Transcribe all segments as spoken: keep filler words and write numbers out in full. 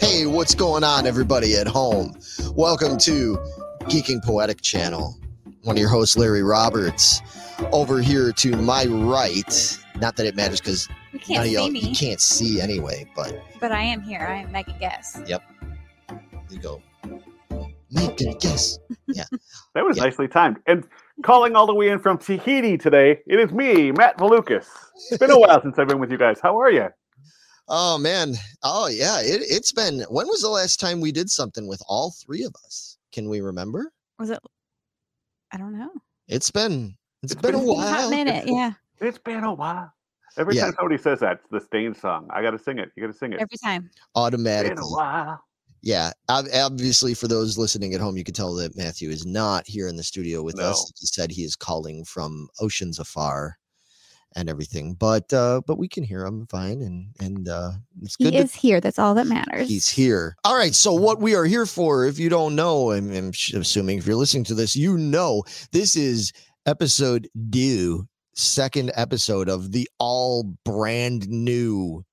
Hey, what's going on, everybody at home? Welcome to Geeking Poetic Channel. One of your hosts, Larry Roberts. Over here to my right, not that it matters because none of y'all you can't see anyway, but but I am here. I am Megan Guess. Yep. There you go. Megan Guess. Yeah. That was yep. nicely timed. And calling all the way in from Tahiti today, it is me, Matt Valukas. It's been a while since I've been with you guys. How are you? Oh, man. Oh, yeah. It, it's been... When was the last time we did something with all three of us? Can we remember? Was it... I don't know. It's been... It's, it's been, been a while. Hot minute, it's, yeah. It's been a while. Every yeah. time somebody says that, it's the Stain song. I got to sing it. You got to sing it. Every time. Automatically. It's been a while. Yeah, obviously, for those listening at home, you can tell that Matthew is not here in the studio with no. us. He said he is calling from oceans afar and everything, but uh, but we can hear him fine, and and uh, it's good. He is here. That's all that matters. He's here. All right. So what we are here for, if you don't know, I'm, I'm assuming if you're listening to this, you know, this is episode due, second episode of the all brand new.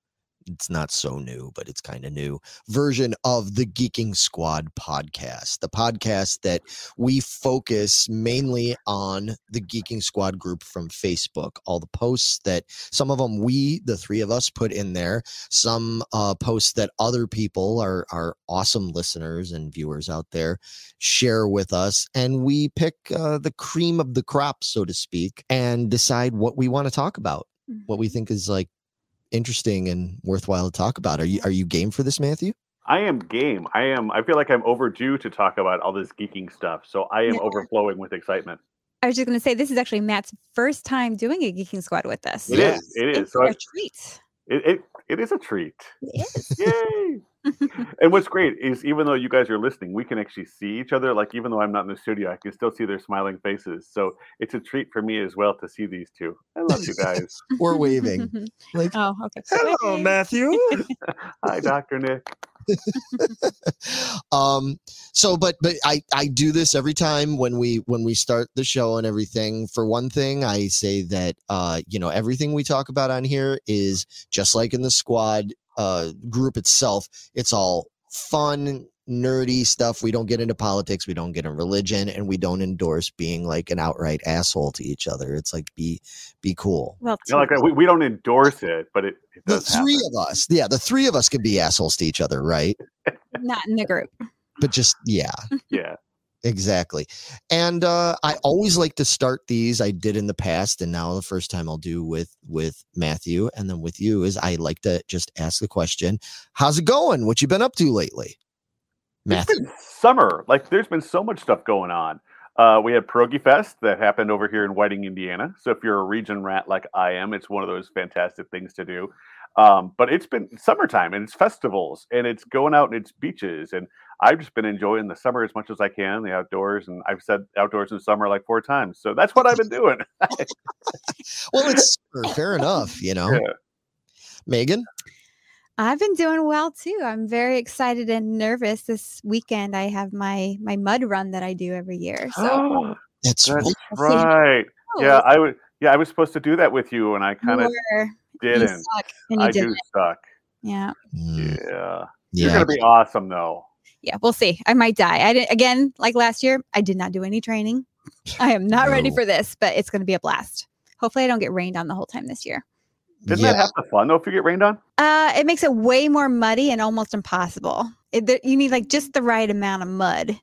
It's not so new, but it's kind of new version of the Geeking Squad podcast, the podcast that we focus mainly on the Geeking Squad group from Facebook. All the posts that some of them, we, the three of us put in there, some uh, posts that other people, our, our awesome listeners and viewers out there, share with us. And we pick uh, the cream of the crop, so to speak, and decide what we want to talk about, what we think is like interesting and worthwhile to talk about. Are you are you game for this, Matthew? I am game. I am. I feel like I'm overdue to talk about all this geeking stuff, so I am no. overflowing with excitement. I was just going to say, this is actually Matt's first time doing a Geeking Squad with us. It yes. is. It is. It's so a I, treat. It, it it is a treat. It is. Yay! And what's great is, even though you guys are listening, we can actually see each other. Like, even though I'm not in the studio, I can still see their smiling faces. So it's a treat for me as well to see these two. I love you guys. We're waving. Like, oh, okay. Hello, Matthew. Hi, Doctor Nick. um so but but I I do this every time when we when we start the show and everything. For one thing, I say that uh you know, everything we talk about on here is just like in the squad uh group itself. It's all fun, nerdy stuff. We don't get into politics, we don't get into religion, and we don't endorse being like an outright asshole to each other. It's like, be be cool. Well, yeah, like, we, we don't endorse it, but it, it does the three happen. Of us, yeah, the three of us can be assholes to each other, right? Not in the group, but just yeah, yeah, exactly. And uh, I always like to start these. I did in the past, and now the first time I'll do with with Matthew, and then with you is I like to just ask the question: how's it going? What you been up to lately? Math. It's been summer. Like, there's been so much stuff going on. Uh, we had Pierogi Fest that happened over here in Whiting, Indiana. So if you're a region rat like I am, it's one of those fantastic things to do. Um, but it's been summertime, and it's festivals, and it's going out, and it's beaches. And I've just been enjoying the summer as much as I can, the outdoors. And I've said outdoors in summer like four times. So that's what I've been doing. Well, it's fair enough, you know. Yeah. Megan? I've been doing well too. I'm very excited and nervous. This weekend, I have my my mud run that I do every year. So oh, that's, that's right. Cool. Yeah, I was. Yeah, I was supposed to do that with you, and I kind of didn't. I didn't. do suck. Yeah. Yeah. Yeah. You're gonna be awesome, though. Yeah, we'll see. I might die. I didn't. Again, like last year, I did not do any training. I am not no. ready for this, but it's gonna be a blast. Hopefully, I don't get rained on the whole time this year. Doesn't yeah. that have the fun, though, if you get rained on? Uh, it makes it way more muddy and almost impossible. It, the, you need, like, just the right amount of mud,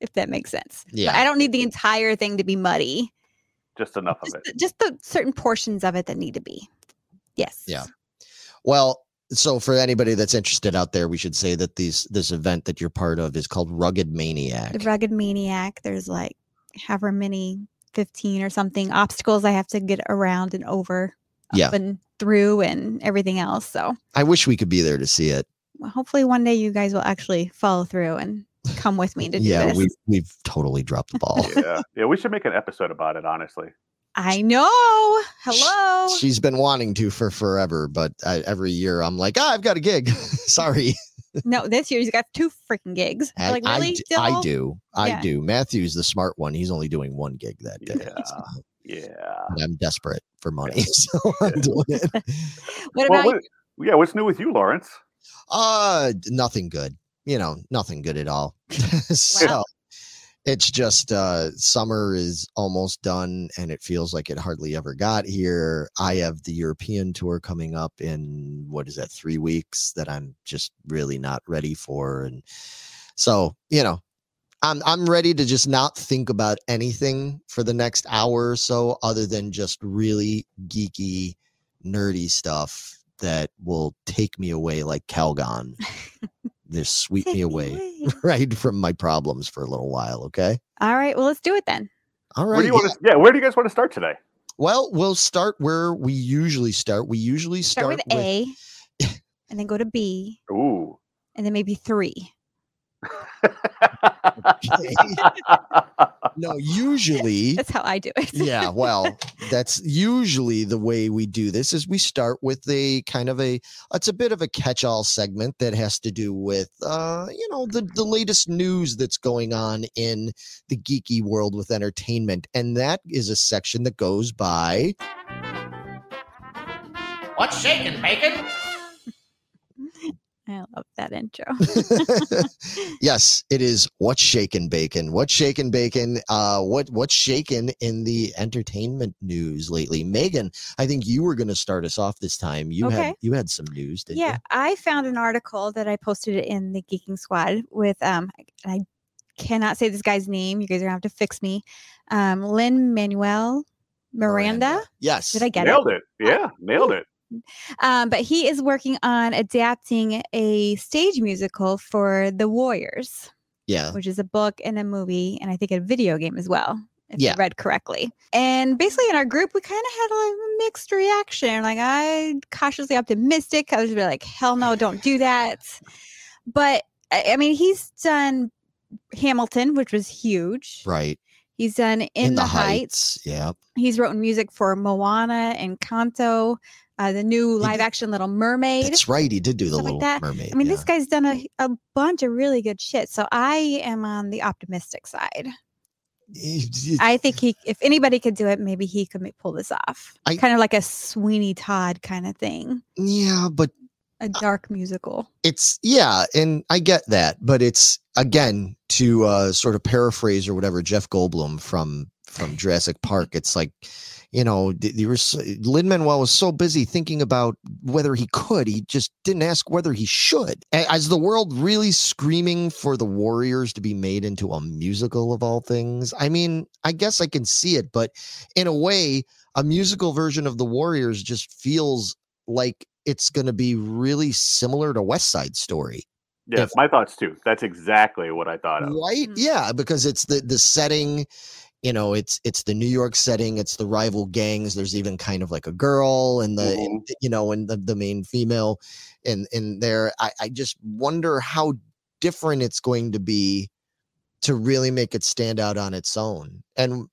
if that makes sense. Yeah. But I don't need the entire thing to be muddy. Just enough just, of it. Just the certain portions of it that need to be. Yes. Yeah. Well, so for anybody that's interested out there, we should say that these this event that you're part of is called Rugged Maniac. The Rugged Maniac. There's, like, however many, fifteen or something, obstacles I have to get around and over. Yeah. Up and through and everything else. So I wish we could be there to see it. Well, hopefully one day you guys will actually follow through and come with me to do yeah, this. Yeah, we've, we've totally dropped the ball. yeah. yeah, we should make an episode about it, honestly. I know. Hello. She's been wanting to for forever, but I, every year I'm like, ah, I've got a gig. Sorry. No, this year he's got two freaking gigs. I, like, really? I, I do. I yeah. do. Matthew's the smart one. He's only doing one gig that day. Yeah. Yeah, and I'm desperate for money, so I'm doing it. What about well, what, you? Yeah, what's new with you, Lawrence? Uh, nothing good. You know, nothing good at all. So wow. It's just uh, summer is almost done, and it feels like it hardly ever got here. I have the European tour coming up in, what is that, three weeks that I'm just really not ready for. And so, you know, I'm I'm ready to just not think about anything for the next hour or so other than just really geeky, nerdy stuff that will take me away like Calgon. They sweep me away, me away right from my problems for a little while. Okay. All right. Well, let's do it then. All right. Where do you want to, yeah. Where do you guys want to start today? Well, we'll start where we usually start. We usually start, start with, with A and then go to B. Ooh. And then maybe three. Okay. No, usually that's how I do it. Yeah. Well, that's usually the way we do this is we start with a kind of a, it's a bit of a catch-all segment that has to do with, uh, you know, the, the latest news that's going on in the geeky world with entertainment. And that is a section that goes by. What's shaking, bacon? I love that intro. Yes, it is. What's shaking, bacon? What's shaking, bacon? Uh, what what's shaking in the entertainment news lately? Megan, I think you were going to start us off this time. You okay. had you had some news, didn't yeah, you? Yeah, I found an article that I posted in the Geeking Squad with um. I cannot say this guy's name. You guys are gonna have to fix me. Um, Lin-Manuel Miranda. Miranda. Yes. Did I get nailed it? Nailed it. Yeah, nailed it. Um, but he is working on adapting a stage musical for The Warriors, yeah, which is a book and a movie, and I think a video game as well, if yeah. I read correctly. And basically, in our group, we kind of had a mixed reaction. Like, I'm cautiously optimistic. I was really like, hell no, don't do that. But I mean, he's done Hamilton, which was huge, right? He's done In, in the, the Heights. Heights. Yeah, he's written music for Moana and Encanto. Uh, the new live-action Little Mermaid. That's right. He did do the Little like that. Mermaid. I mean, yeah. This guy's done a, a bunch of really good shit. So I am on the optimistic side. I think he, if anybody could do it, maybe he could make, pull this off. I, kind of like a Sweeney Todd kind of thing. Yeah, but... A dark uh, musical. It's, yeah, and I get that. But it's, again, to uh, sort of paraphrase or whatever, Jeff Goldblum from from Jurassic Park, it's like... You know, you were, Lin-Manuel was so busy thinking about whether he could. He just didn't ask whether he should. As the world really screaming for The Warriors to be made into a musical of all things. I mean, I guess I can see it, but in a way, a musical version of The Warriors just feels like it's going to be really similar to West Side Story. Yeah, if, my thoughts too. That's exactly what I thought of. Right? Yeah, because it's the the setting. You know, it's it's the New York setting. It's the rival gangs. There's even kind of like a girl and the, mm-hmm. and, you know, and the, the main female in, in there. I, I just wonder how different it's going to be to really make it stand out on its own. And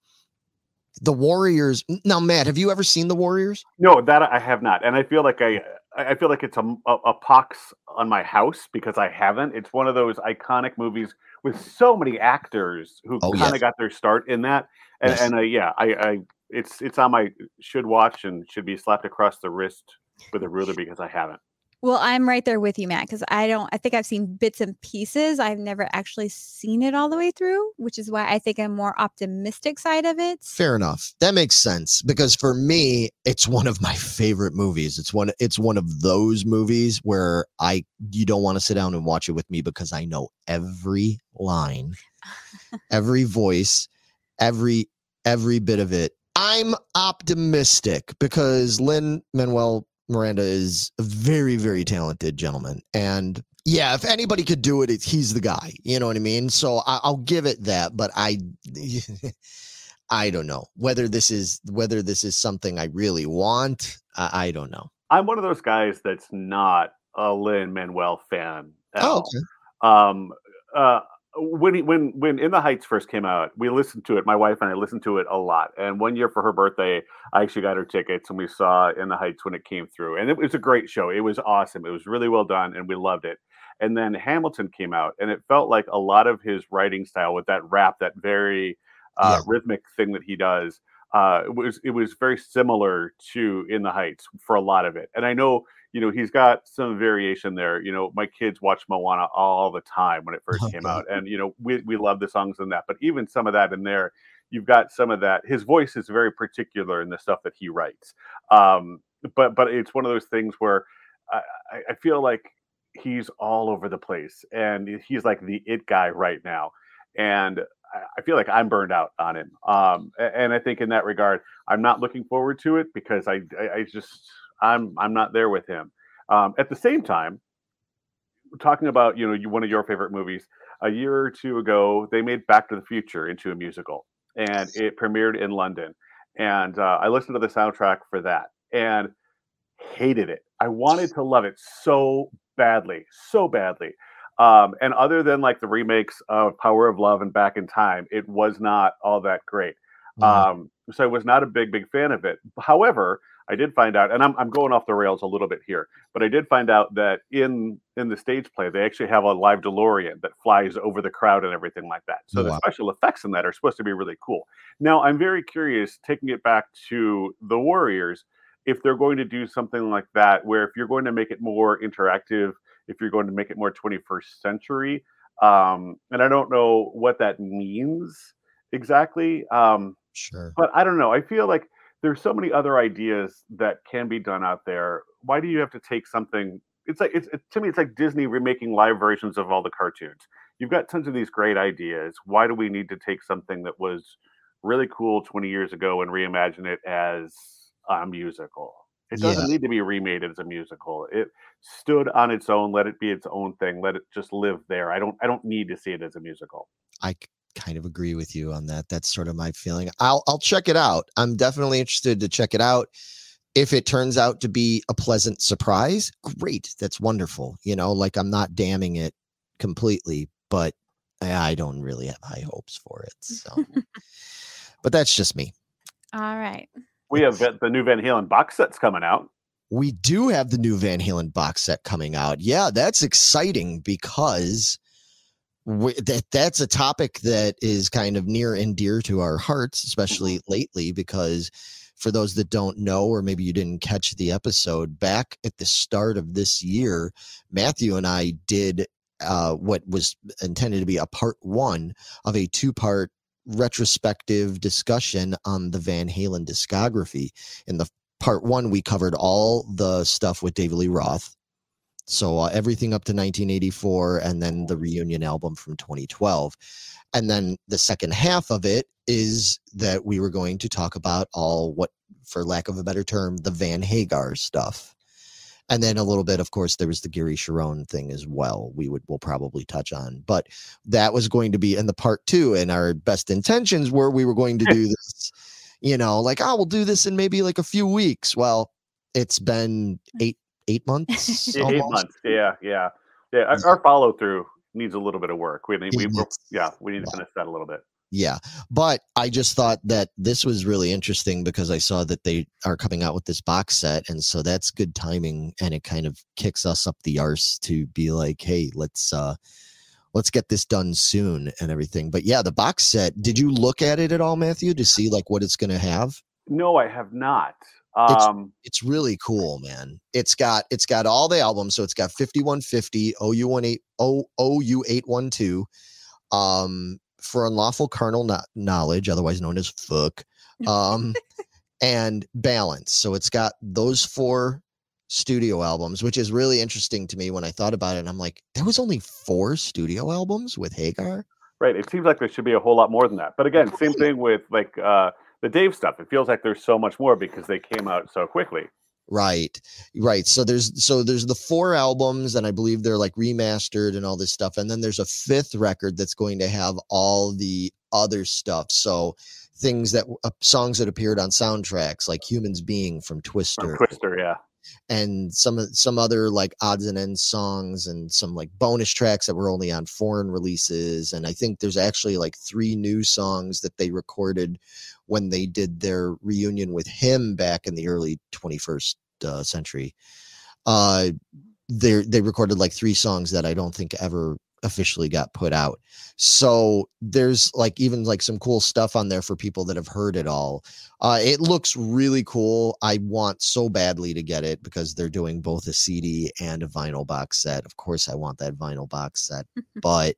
The Warriors. Now, Matt, have you ever seen The Warriors? No, that I have not. And I feel like I I feel like it's a, a, a pox on my house because I haven't. It's one of those iconic movies with so many actors who oh, kind of yes. got their start in that. And, yes. and uh, yeah, I, I, it's it's on my should watch and should be slapped across the wrist with a ruler because I haven't. Well, I'm right there with you, Matt, because I don't, I think I've seen bits and pieces. I've never actually seen it all the way through, which is why I think I'm more optimistic side of it. Fair enough. That makes sense because for me, it's one of my favorite movies. It's one, it's one of those movies where I, you don't want to sit down and watch it with me because I know every line, every voice, every, every bit of it. I'm optimistic because Lin-Manuel Miranda is a very, very talented gentleman. And yeah, if anybody could do it, it's, he's the guy. You know what I mean? So I, I'll give it that. But I, I don't know whether this is whether this is something I really want. I, I don't know. I'm one of those guys that's not a Lin-Manuel fan at oh, okay. all. Um, uh, when he, when when In the Heights first came out, we listened to it. My wife and I listened to it a lot. And one year for her birthday, I actually got her tickets, and we saw In the Heights when it came through. And it was a great show. It was awesome. It was really well done, and we loved it. And then Hamilton came out, and it felt like a lot of his writing style with that rap, that very uh, yeah. rhythmic thing that he does. Uh, it was it was very similar to In the Heights for a lot of it. And I know you know, he's got some variation there. You know, my kids watch Moana all the time when it first came out. And, you know, we, we love the songs in that. But even some of that in there, you've got some of that. His voice is very particular in the stuff that he writes. Um, but but it's one of those things where I, I feel like he's all over the place. And he's like the it guy right now. And I feel like I'm burned out on him. Um, and I think in that regard, I'm not looking forward to it because I, I, I just... I'm I'm not there with him. Um, at the same time, talking about, you know, one of your favorite movies, a year or two ago, they made Back to the Future into a musical, and it premiered in London. And uh, I listened to the soundtrack for that and hated it. I wanted to love it so badly, so badly. Um, and other than like the remakes of Power of Love and Back in Time, it was not all that great. Mm-hmm. Um, so I was not a big, big fan of it. However, I did find out, and I'm I'm going off the rails a little bit here, but I did find out that in in the stage play, they actually have a live DeLorean that flies over the crowd and everything like that. So oh, the wow. special effects in that are supposed to be really cool. Now, I'm very curious, taking it back to The Warriors, if they're going to do something like that, where if you're going to make it more interactive, if you're going to make it more twenty-first century, um, and I don't know what that means exactly. Um, sure. But I don't know. I feel like there's so many other ideas that can be done out there. Why do you have to take something? It's like, it's, it, to me, it's like Disney remaking live versions of all the cartoons. You've got tons of these great ideas. Why do we need to take something that was really cool twenty years ago and reimagine it as a musical? It doesn't yeah. need to be remade as a musical. It stood on its own. Let it be its own thing. Let it just live there. I don't, I don't need to see it as a musical. I kind of agree with you on that. That's sort of my feeling. I'll I'll check it out. I'm definitely interested to check it out. If it turns out to be a pleasant surprise, great. That's wonderful. You know, like I'm not damning it completely, but I don't really have high hopes for it. So, but that's just me. All right. We have the new Van Halen box set's coming out. We do have the new Van Halen box set coming out. Yeah, that's exciting because We, that that's a topic that is kind of near and dear to our hearts, especially lately, because for those that don't know, or maybe you didn't catch the episode, back at the start of this year, Matthew and I did uh, what was intended to be a part one of a two-part retrospective discussion on the Van Halen discography. In the part one, we covered all the stuff with David Lee Roth. So uh, everything up to nineteen eighty-four and then the reunion album from twenty twelve. And then the second half of it is that we were going to talk about all what, for lack of a better term, the Van Hagar stuff. And then a little bit, of course, there was the Gary Sharon thing as well. We would, we'll probably touch on, but that was going to be in the part two, and our best intentions were we were going to do this, you know, like, oh, we'll do this in maybe like a few weeks. Well, it's been eight, Eight months? Yeah, eight months. Yeah, yeah, yeah. Our, our follow through needs a little bit of work. We need, we, yeah, we need to finish that a little bit. Yeah, but I just thought that this was really interesting because I saw that they are coming out with this box set, and so that's good timing, and it kind of kicks us up the arse to be like, hey, let's uh, let's get this done soon and everything. But yeah, the box set. Did you look at it at all, Matthew, to see like what it's going to have? No, I have not. Um, it's, it's really cool, man. It's got it's got all the albums, so it's got fifty-one fifty, O U eight twelve, um, For Unlawful Carnal no- Knowledge, otherwise known as F U C, um, and Balance. So it's got those four studio albums, which is really interesting to me when I thought about it. And I'm like, there was only four studio albums with Hagar? Right. It seems like there should be a whole lot more than that. But again, same thing with like... Uh, the Dave stuff, it feels like there's so much more because they came out so quickly. Right, right. So there's so there's the four albums, and I believe they're like remastered and all this stuff. And then there's a fifth record that's going to have all the other stuff. So things that uh, songs that appeared on soundtracks, like Humans Being from Twister. From Twister, yeah. And some some other like odds and ends songs and some like bonus tracks that were only on foreign releases. And I think there's actually like three new songs that they recorded when they did their reunion with him back in the early twenty-first uh, century. Uh, they they recorded like three songs that I don't think ever officially got put out. So there's like even like some cool stuff on there for people that have heard it all. Uh, it looks really cool. I want so badly to get it because they're doing both a C D and a vinyl box set. Of course I want that vinyl box set, but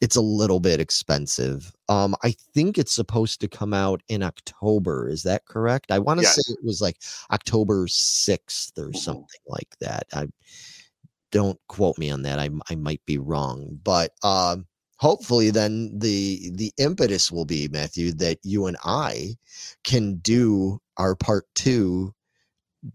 it's a little bit expensive. Um, I think it's supposed to come out in October. Is that correct? I want to yes. say it was like October sixth or something like that. I don't quote me on that. I I might be wrong, but uh, hopefully then the the impetus will be, Matthew, that you and I can do our part two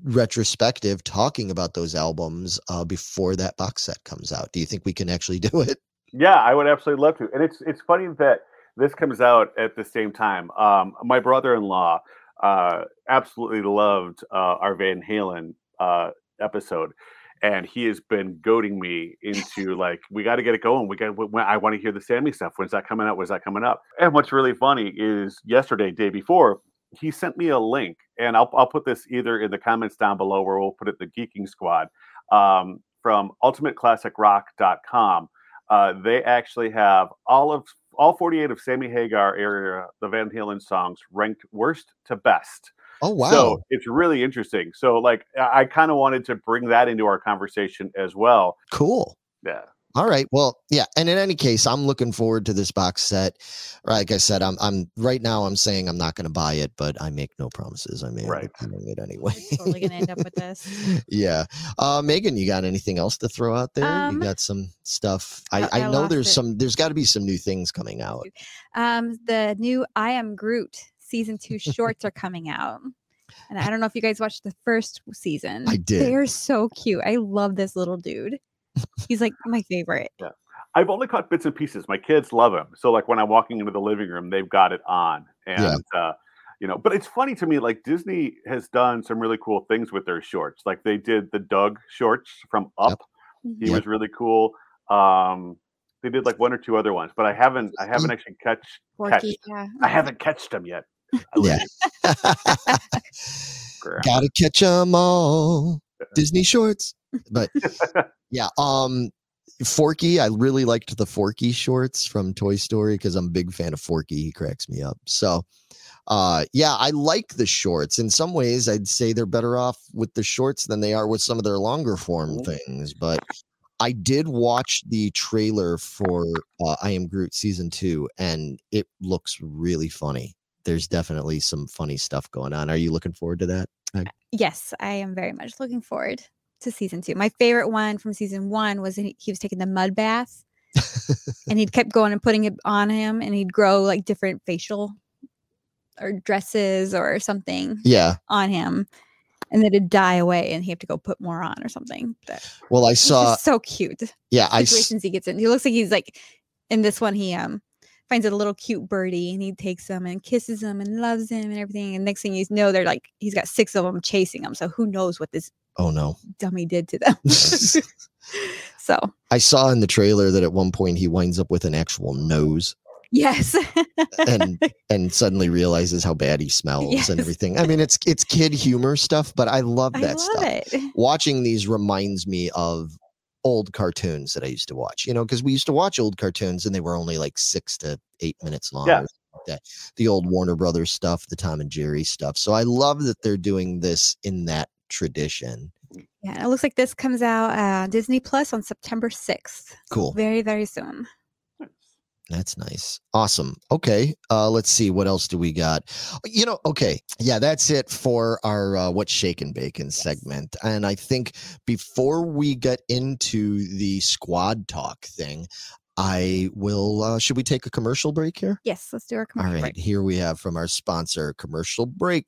retrospective talking about those albums uh, before that box set comes out. Do you think we can actually do it? Yeah, I would absolutely love to. And it's it's funny that this comes out at the same time. Um, my brother-in-law uh, absolutely loved uh, our Van Halen uh, episode. And he has been goading me into like, we got to get it going. We got. We, I want to hear the Sammy stuff. When's that coming out? When's that coming up? And what's really funny is yesterday, day before, he sent me a link, and I'll I'll put this either in the comments down below, or we'll put it in the Geeking Squad um, from ultimate classic rock dot com. Uh, they actually have all of all forty-eight of Sammy Hagar area the Van Halen songs ranked worst to best. Oh, wow. So it's really interesting. So, like, I kind of wanted to bring that into our conversation as well. Cool. Yeah. All right. Well, yeah. And in any case, I'm looking forward to this box set. Like I said, I'm I'm right now I'm saying I'm not going to buy it, but I make no promises. I may right. end up doing it anyway. I'm totally going to end up with this. yeah. Uh, Megan, you got anything else to throw out there? Um, you got some stuff. I, I, I know there's it. some, there's got to be some new things coming out. Um, the new I Am Groot season two shorts are coming out, and I don't know if you guys watched the first season. I did. They are so cute. I love this little dude. He's like my favorite. Yeah, I've only caught bits and pieces. My kids love him, so like when I'm walking into the living room, they've got it on, and yeah. uh you know. But it's funny to me, like Disney has done some really cool things with their shorts. Like they did the Doug shorts from Up. Yep. He yep. was really cool. Um, they did like one or two other ones, but I haven't, I haven't actually catch. catch. Yeah. I haven't catched them yet. Yeah. Gotta catch them all. Disney shorts. But yeah, um Forky, I really liked the Forky shorts from Toy Story because I'm a big fan of Forky. He cracks me up. So uh yeah, I like the shorts. In some ways I'd say they're better off with the shorts than they are with some of their longer form things, but I did watch the trailer for uh, I Am Groot season two, and it looks really funny. There's definitely some funny stuff going on. Are you looking forward to that? Yes, I am very much looking forward to season two. My favorite one from season one was he was taking the mud bath and he'd kept going and putting it on him, and he'd grow like different facial or dresses or something yeah. on him. And then it'd die away and he'd have to go put more on or something. But well, I saw. So cute. Yeah. The situations I... he gets in. He looks like he's like in this one. He, um, finds a little cute birdie, and he takes him and kisses him and loves him and everything. And next thing you know, they're like, he's got six of them chasing him. So who knows what this oh no dummy did to them. So I saw in the trailer that at one point he winds up with an actual nose. Yes. and and suddenly realizes how bad he smells yes. and everything. I mean, it's it's kid humor stuff, but I love that I love stuff. It. Watching these reminds me of old cartoons that I used to watch, you know, because we used to watch old cartoons and they were only like six to eight minutes long. Yeah. That the old Warner Brothers stuff, the Tom and Jerry stuff. So I love that they're doing this in that tradition. Yeah, and it looks like this comes out uh, Disney Plus on September sixth. Cool. Very, very soon. That's nice. Awesome. Okay. Uh, let's see. What else do we got? You know, okay. Yeah, that's it for our uh, What's Shakin' Bacon yes. segment. And I think before we get into the squad talk thing, I will, uh, should we take a commercial break here? Yes, let's do our commercial break. All right. Break. Here we have from our sponsor, commercial break.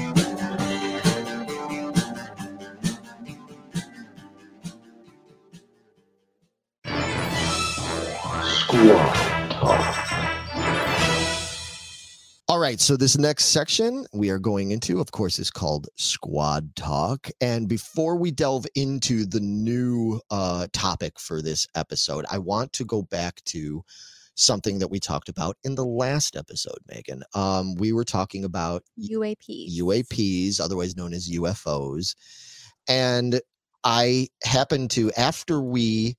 All right, so this next section we are going into, of course, is called Squad Talk. And before we delve into the new uh, topic for this episode, I want to go back to something that we talked about in the last episode, Megan. Um, we were talking about U A Ps. U A Ps, otherwise known as U F Os. And I happened to, after we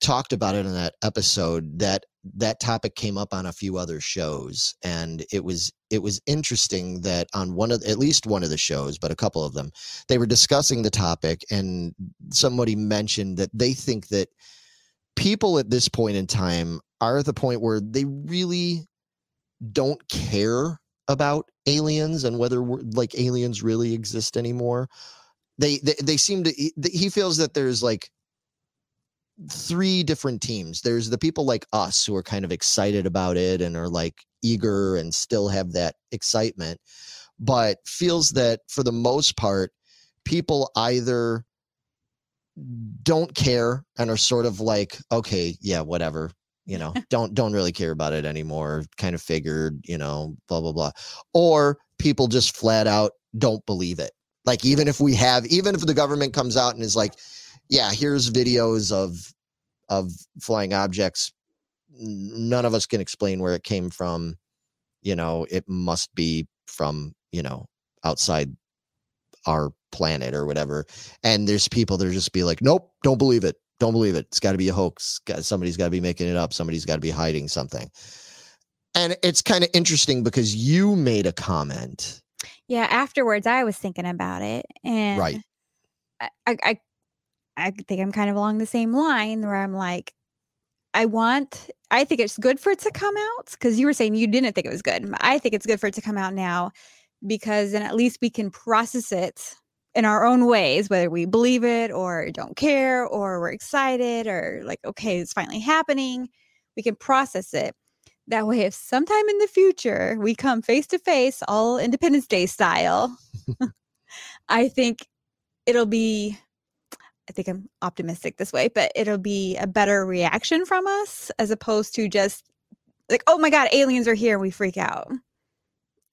talked about it in that episode, that that topic came up on a few other shows, and it was it was interesting that on one of at least one of the shows, but a couple of them, they were discussing the topic, and somebody mentioned that they think that people at this point in time are at the point where they really don't care about aliens and whether we're, like, aliens really exist anymore. They, they they seem to he feels that there's like three different teams. There's the people like us who are kind of excited about it and are like eager and still have that excitement, but feels that for the most part, people either don't care and are sort of like, okay, yeah, whatever, you know, don't don't really care about it anymore. Kind of figured, you know, blah, blah, blah. Or people just flat out don't believe it. Like, even if we have, even if the government comes out and is like, yeah, here's videos of of flying objects, none of us can explain where it came from. You know, it must be from, you know, outside our planet or whatever. And there's people that are just be like, nope, don't believe it. Don't believe it. It's got to be a hoax. Somebody's got to be making it up. Somebody's got to be hiding something. And it's kind of interesting because you made a comment. Yeah, afterwards, I was thinking about it, and right. I, I, I think I'm kind of along the same line where I'm like, I want, I think it's good for it to come out, because you were saying you didn't think it was good. I think it's good for it to come out now, because then at least we can process it in our own ways, whether we believe it or don't care or we're excited or like, okay, it's finally happening. We can process it. That way, if sometime in the future we come face to face, all Independence Day style, I think it'll be, I think I'm optimistic this way, but it'll be a better reaction from us as opposed to just like, oh my God, aliens are here, and we freak out.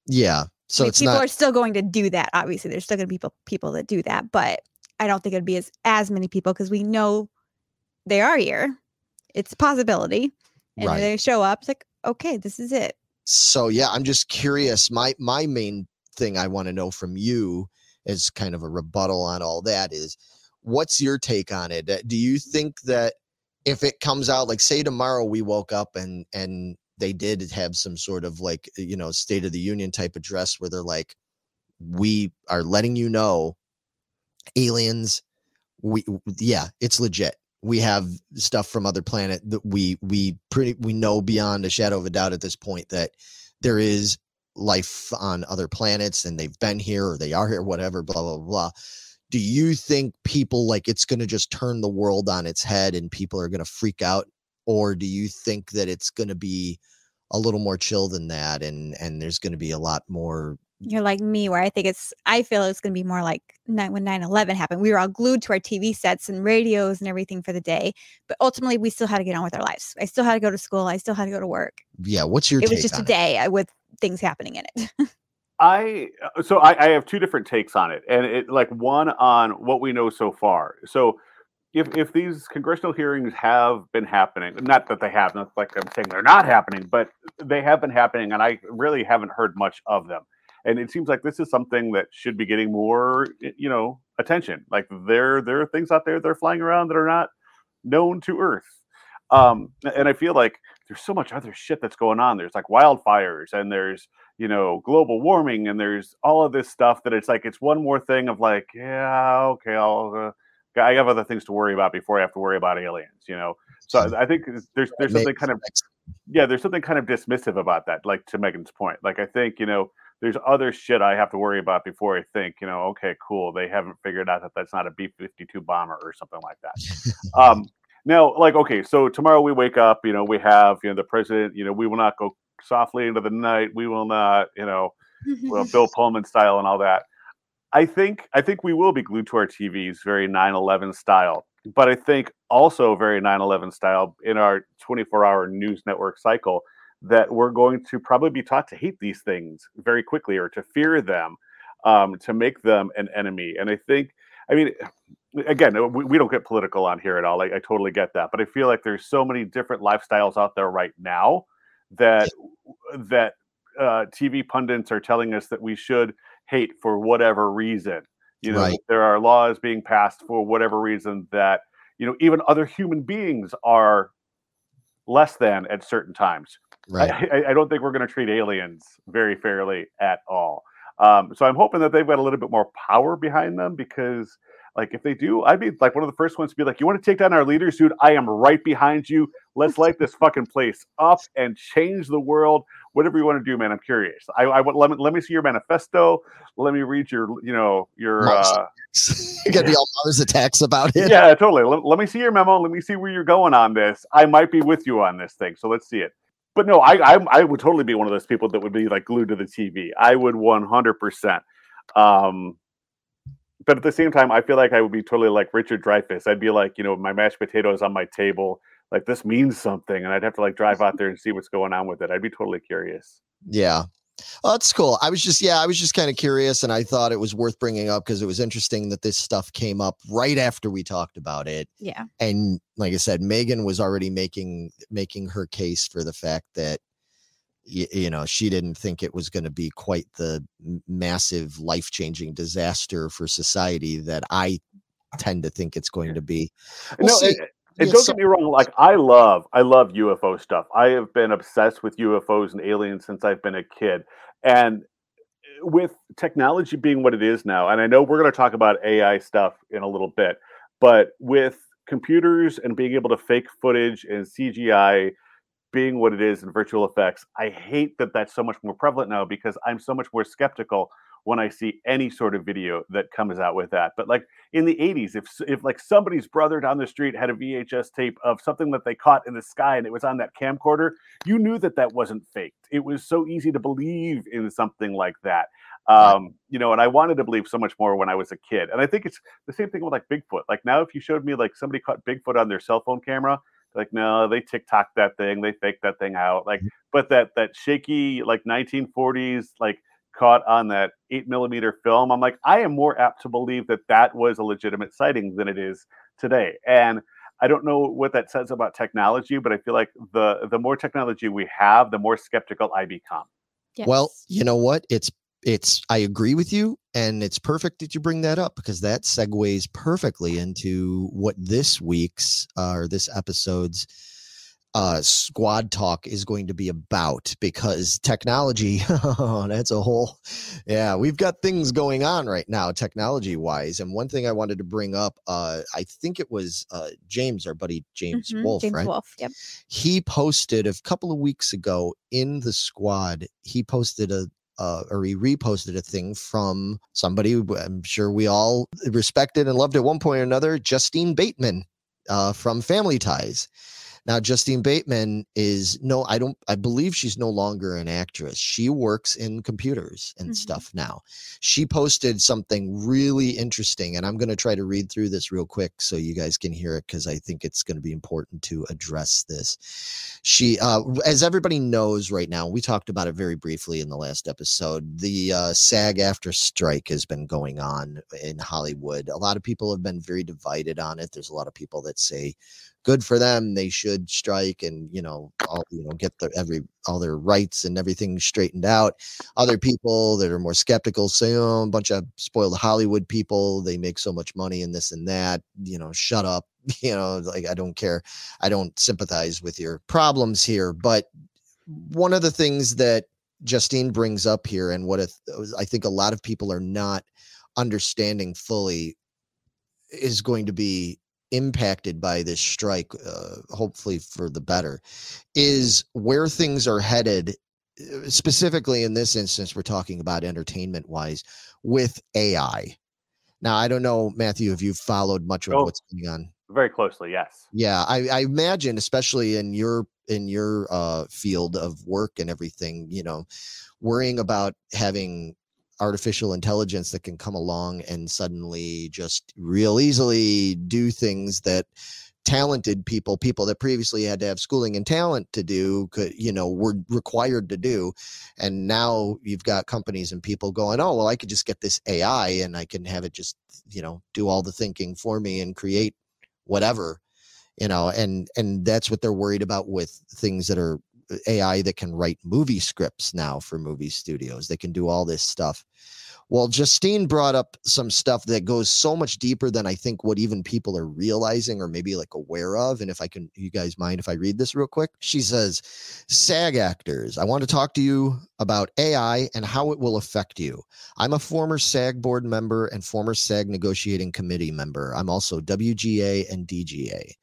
Yeah. So I mean, it's people not... are still going to do that. Obviously, there's still going to be people, people that do that, but I don't think it'd be as, as many people, because we know they are here. It's a possibility. And right. They show up, it's like, okay, this is it. So yeah, I'm just curious. My my main thing I want to know from you as kind of a rebuttal on all that is, what's your take on it? Do you think that if it comes out, like say tomorrow we woke up and and they did have some sort of like, you know, State of the Union type address where they're like, we are letting you know, aliens, we yeah, it's legit. We have stuff from other planet that we we pretty we know beyond a shadow of a doubt at this point that there is life on other planets and they've been here or they are here, whatever, blah, blah, blah. Do you think people, like, it's going to just turn the world on its head and people are going to freak out? Or do you think that it's going to be a little more chill than that? And, and there's going to be a lot more. You're like me, where I think it's, I feel it's going to be more like nine, when nine eleven happened. We were all glued to our T V sets and radios and everything for the day. But ultimately, we still had to get on with our lives. I still had to go to school. I still had to go to work. Yeah. What's your it take was just on a day it? With things happening in it. I so I, I have two different takes on it. And it like one on what we know so far. So if if these congressional hearings have been happening, not that they have, not like I'm saying they're not happening, but they have been happening. And I really haven't heard much of them. And it seems like this is something that should be getting more, you know, attention. Like there, there are things out there that are flying around that are not known to Earth. Um, and I feel like there's so much other shit that's going on. There's like wildfires and there's, you know, global warming and there's all of this stuff that it's like, it's one more thing of like, yeah, okay, I'll, uh, I have other things to worry about before I have to worry about aliens, you know? So I think there's, there's something kind of, yeah, there's something kind of dismissive about that. Like to Megan's point, like, I think, you know, there's other shit I have to worry about before I think, you know, okay, cool. They haven't figured out that that's not a B fifty-two bomber or something like that. um, now, like, okay, so tomorrow we wake up, you know, we have, you know, the president, you know, we will not go softly into the night. We will not, you know, well, Bill Pullman style and all that. I think, I think we will be glued to our T Vs, very nine eleven style. But I think also very nine eleven style in our twenty-four hour news network cycle that we're going to probably be taught to hate these things very quickly, or to fear them, um, to make them an enemy. And I think, I mean, again, we, we don't get political on here at all. I, I totally get that. But I feel like there's so many different lifestyles out there right now that that uh, T V pundits are telling us that we should hate for whatever reason. You know, right. There are laws being passed for whatever reason that, you know, even other human beings are less than at certain times. Right. I, I don't think we're going to treat aliens very fairly at all. Um, so I'm hoping that they've got a little bit more power behind them, because, like, if they do, I'd be like one of the first ones to be like, you want to take down our leaders, dude? I am right behind you. Let's light this fucking place up and change the world. Whatever you want to do, man. I'm curious. I, I let me let me see your manifesto. Let me read your, you know, your. Uh, You're gonna be all Mars attacks about it. Yeah, totally. Let, let me see your memo. Let me see where you're going on this. I might be with you on this thing. So let's see it. But no, I I, I would totally be one of those people that would be like glued to the T V. I would one hundred percent. Um, But at the same time, I feel like I would be totally like Richard Dreyfuss. I'd be like, you know, my mashed potatoes on my table. Like, this means something. And I'd have to like drive out there and see what's going on with it. I'd be totally curious. Yeah. Well, that's cool. I was just, yeah, I was just kind of curious. And I thought it was worth bringing up because it was interesting that this stuff came up right after we talked about it. Yeah. And like I said, Megan was already making, making her case for the fact that, you, you know, she didn't think it was going to be quite the massive life-changing disaster for society that I tend to think it's going to be. We'll no, and, and yeah, don't so- get me wrong. Like, I love, I love U F O stuff. I have been obsessed with U F Os and aliens since I've been a kid. And with technology being what it is now, and I know we're going to talk about A I stuff in a little bit, but with computers and being able to fake footage and C G I being what it is in virtual effects, I hate that that's so much more prevalent now, because I'm so much more skeptical when I see any sort of video that comes out with that. But like in the eighties, if if like somebody's brother down the street had a V H S tape of something that they caught in the sky and it was on that camcorder, you knew that that wasn't faked. It was so easy to believe in something like that. Um, you know, and I wanted to believe so much more when I was a kid. And I think it's the same thing with like Bigfoot. Like now, if you showed me like somebody caught Bigfoot on their cell phone camera, like, no, they TikTok that thing, they fake that thing out. Like, but that that shaky like nineteen forties like caught on that eight millimeter film, I'm like, I am more apt to believe that that was a legitimate sighting than it is today. And I don't know what that says about technology, but I feel like the the more technology we have, the more skeptical I become. Yes. Well, you know what? It's it's I agree with you, and it's perfect that you bring that up, because that segues perfectly into what this week's uh, or this episode's uh, squad talk is going to be about, because technology, oh, that's a whole, yeah, we've got things going on right now technology wise. And one thing I wanted to bring up, uh, I think it was uh, James, our buddy James mm-hmm, Wolf, James right? Wolf, yep. He posted a couple of weeks ago in the squad, he posted a Uh, or he reposted a thing from somebody I'm sure we all respected and loved at one point or another, Justine Bateman uh, from Family Ties. Now, Justine Bateman is no, I don't, I believe she's no longer an actress. She works in computers and mm-hmm. stuff now. She posted something really interesting, and I'm going to try to read through this real quick so you guys can hear it, because I think it's going to be important to address this. She, uh, as everybody knows right now, we talked about it very briefly in the last episode. The uh, SAG-AFTRA strike has been going on in Hollywood. A lot of people have been very divided on it. There's a lot of people that say, good for them. They should strike and, you know, all, you know, get their every all their rights and everything straightened out. Other people that are more skeptical say, oh, a bunch of spoiled Hollywood people. They make so much money and this and that. You know, shut up. You know, like, I don't care. I don't sympathize with your problems here. But one of the things that Justine brings up here, and what if, I think a lot of people are not understanding fully, is going to be impacted by this strike, uh, hopefully for the better, is where things are headed. Specifically in this instance, we're talking about entertainment wise with A I. Now, I don't know, Matthew, if you've followed much of oh, what's going on. Very closely. Yes. Yeah. I, I imagine, especially in your, in your uh, field of work and everything, you know, worrying about having artificial intelligence that can come along and suddenly just real easily do things that talented people, people that previously had to have schooling and talent to do, could, you know, were required to do. And now you've got companies and people going, oh, well, I could just get this A I and I can have it just, you know, do all the thinking for me and create whatever, you know, and, and that's what they're worried about with things that are A I that can write movie scripts now for movie studios. They can do all this stuff. Well, Justine brought up some stuff that goes so much deeper than I think what even people are realizing or maybe like aware of. And if I can, you guys mind if I read this real quick? She says, SAG actors, I want to talk to you about A I and how it will affect you. I'm a former SAG board member and former SAG negotiating committee member. I'm also W G A and D G A.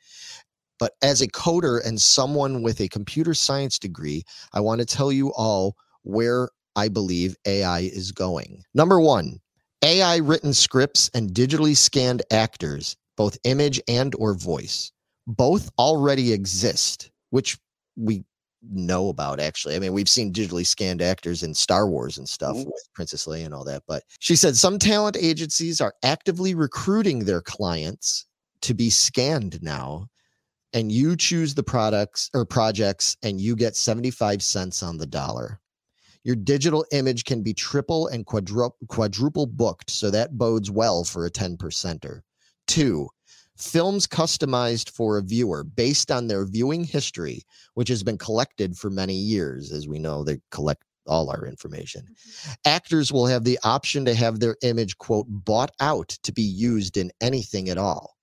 But as a coder and someone with a computer science degree, I want to tell you all where I believe A I is going. Number one, A I written scripts and digitally scanned actors, both image and or voice. Both already exist, which we know about, actually. I mean, we've seen digitally scanned actors in Star Wars and stuff with Princess Leia and all that. But she said some talent agencies are actively recruiting their clients to be scanned now. And you choose the products or projects and you get seventy-five cents on the dollar. Your digital image can be triple and quadru- quadruple booked. So that bodes well for a ten percenter. Two, films customized for a viewer based on their viewing history, which has been collected for many years. As we know, they collect all our information. Mm-hmm. Actors will have the option to have their image, quote, bought out to be used in anything at all.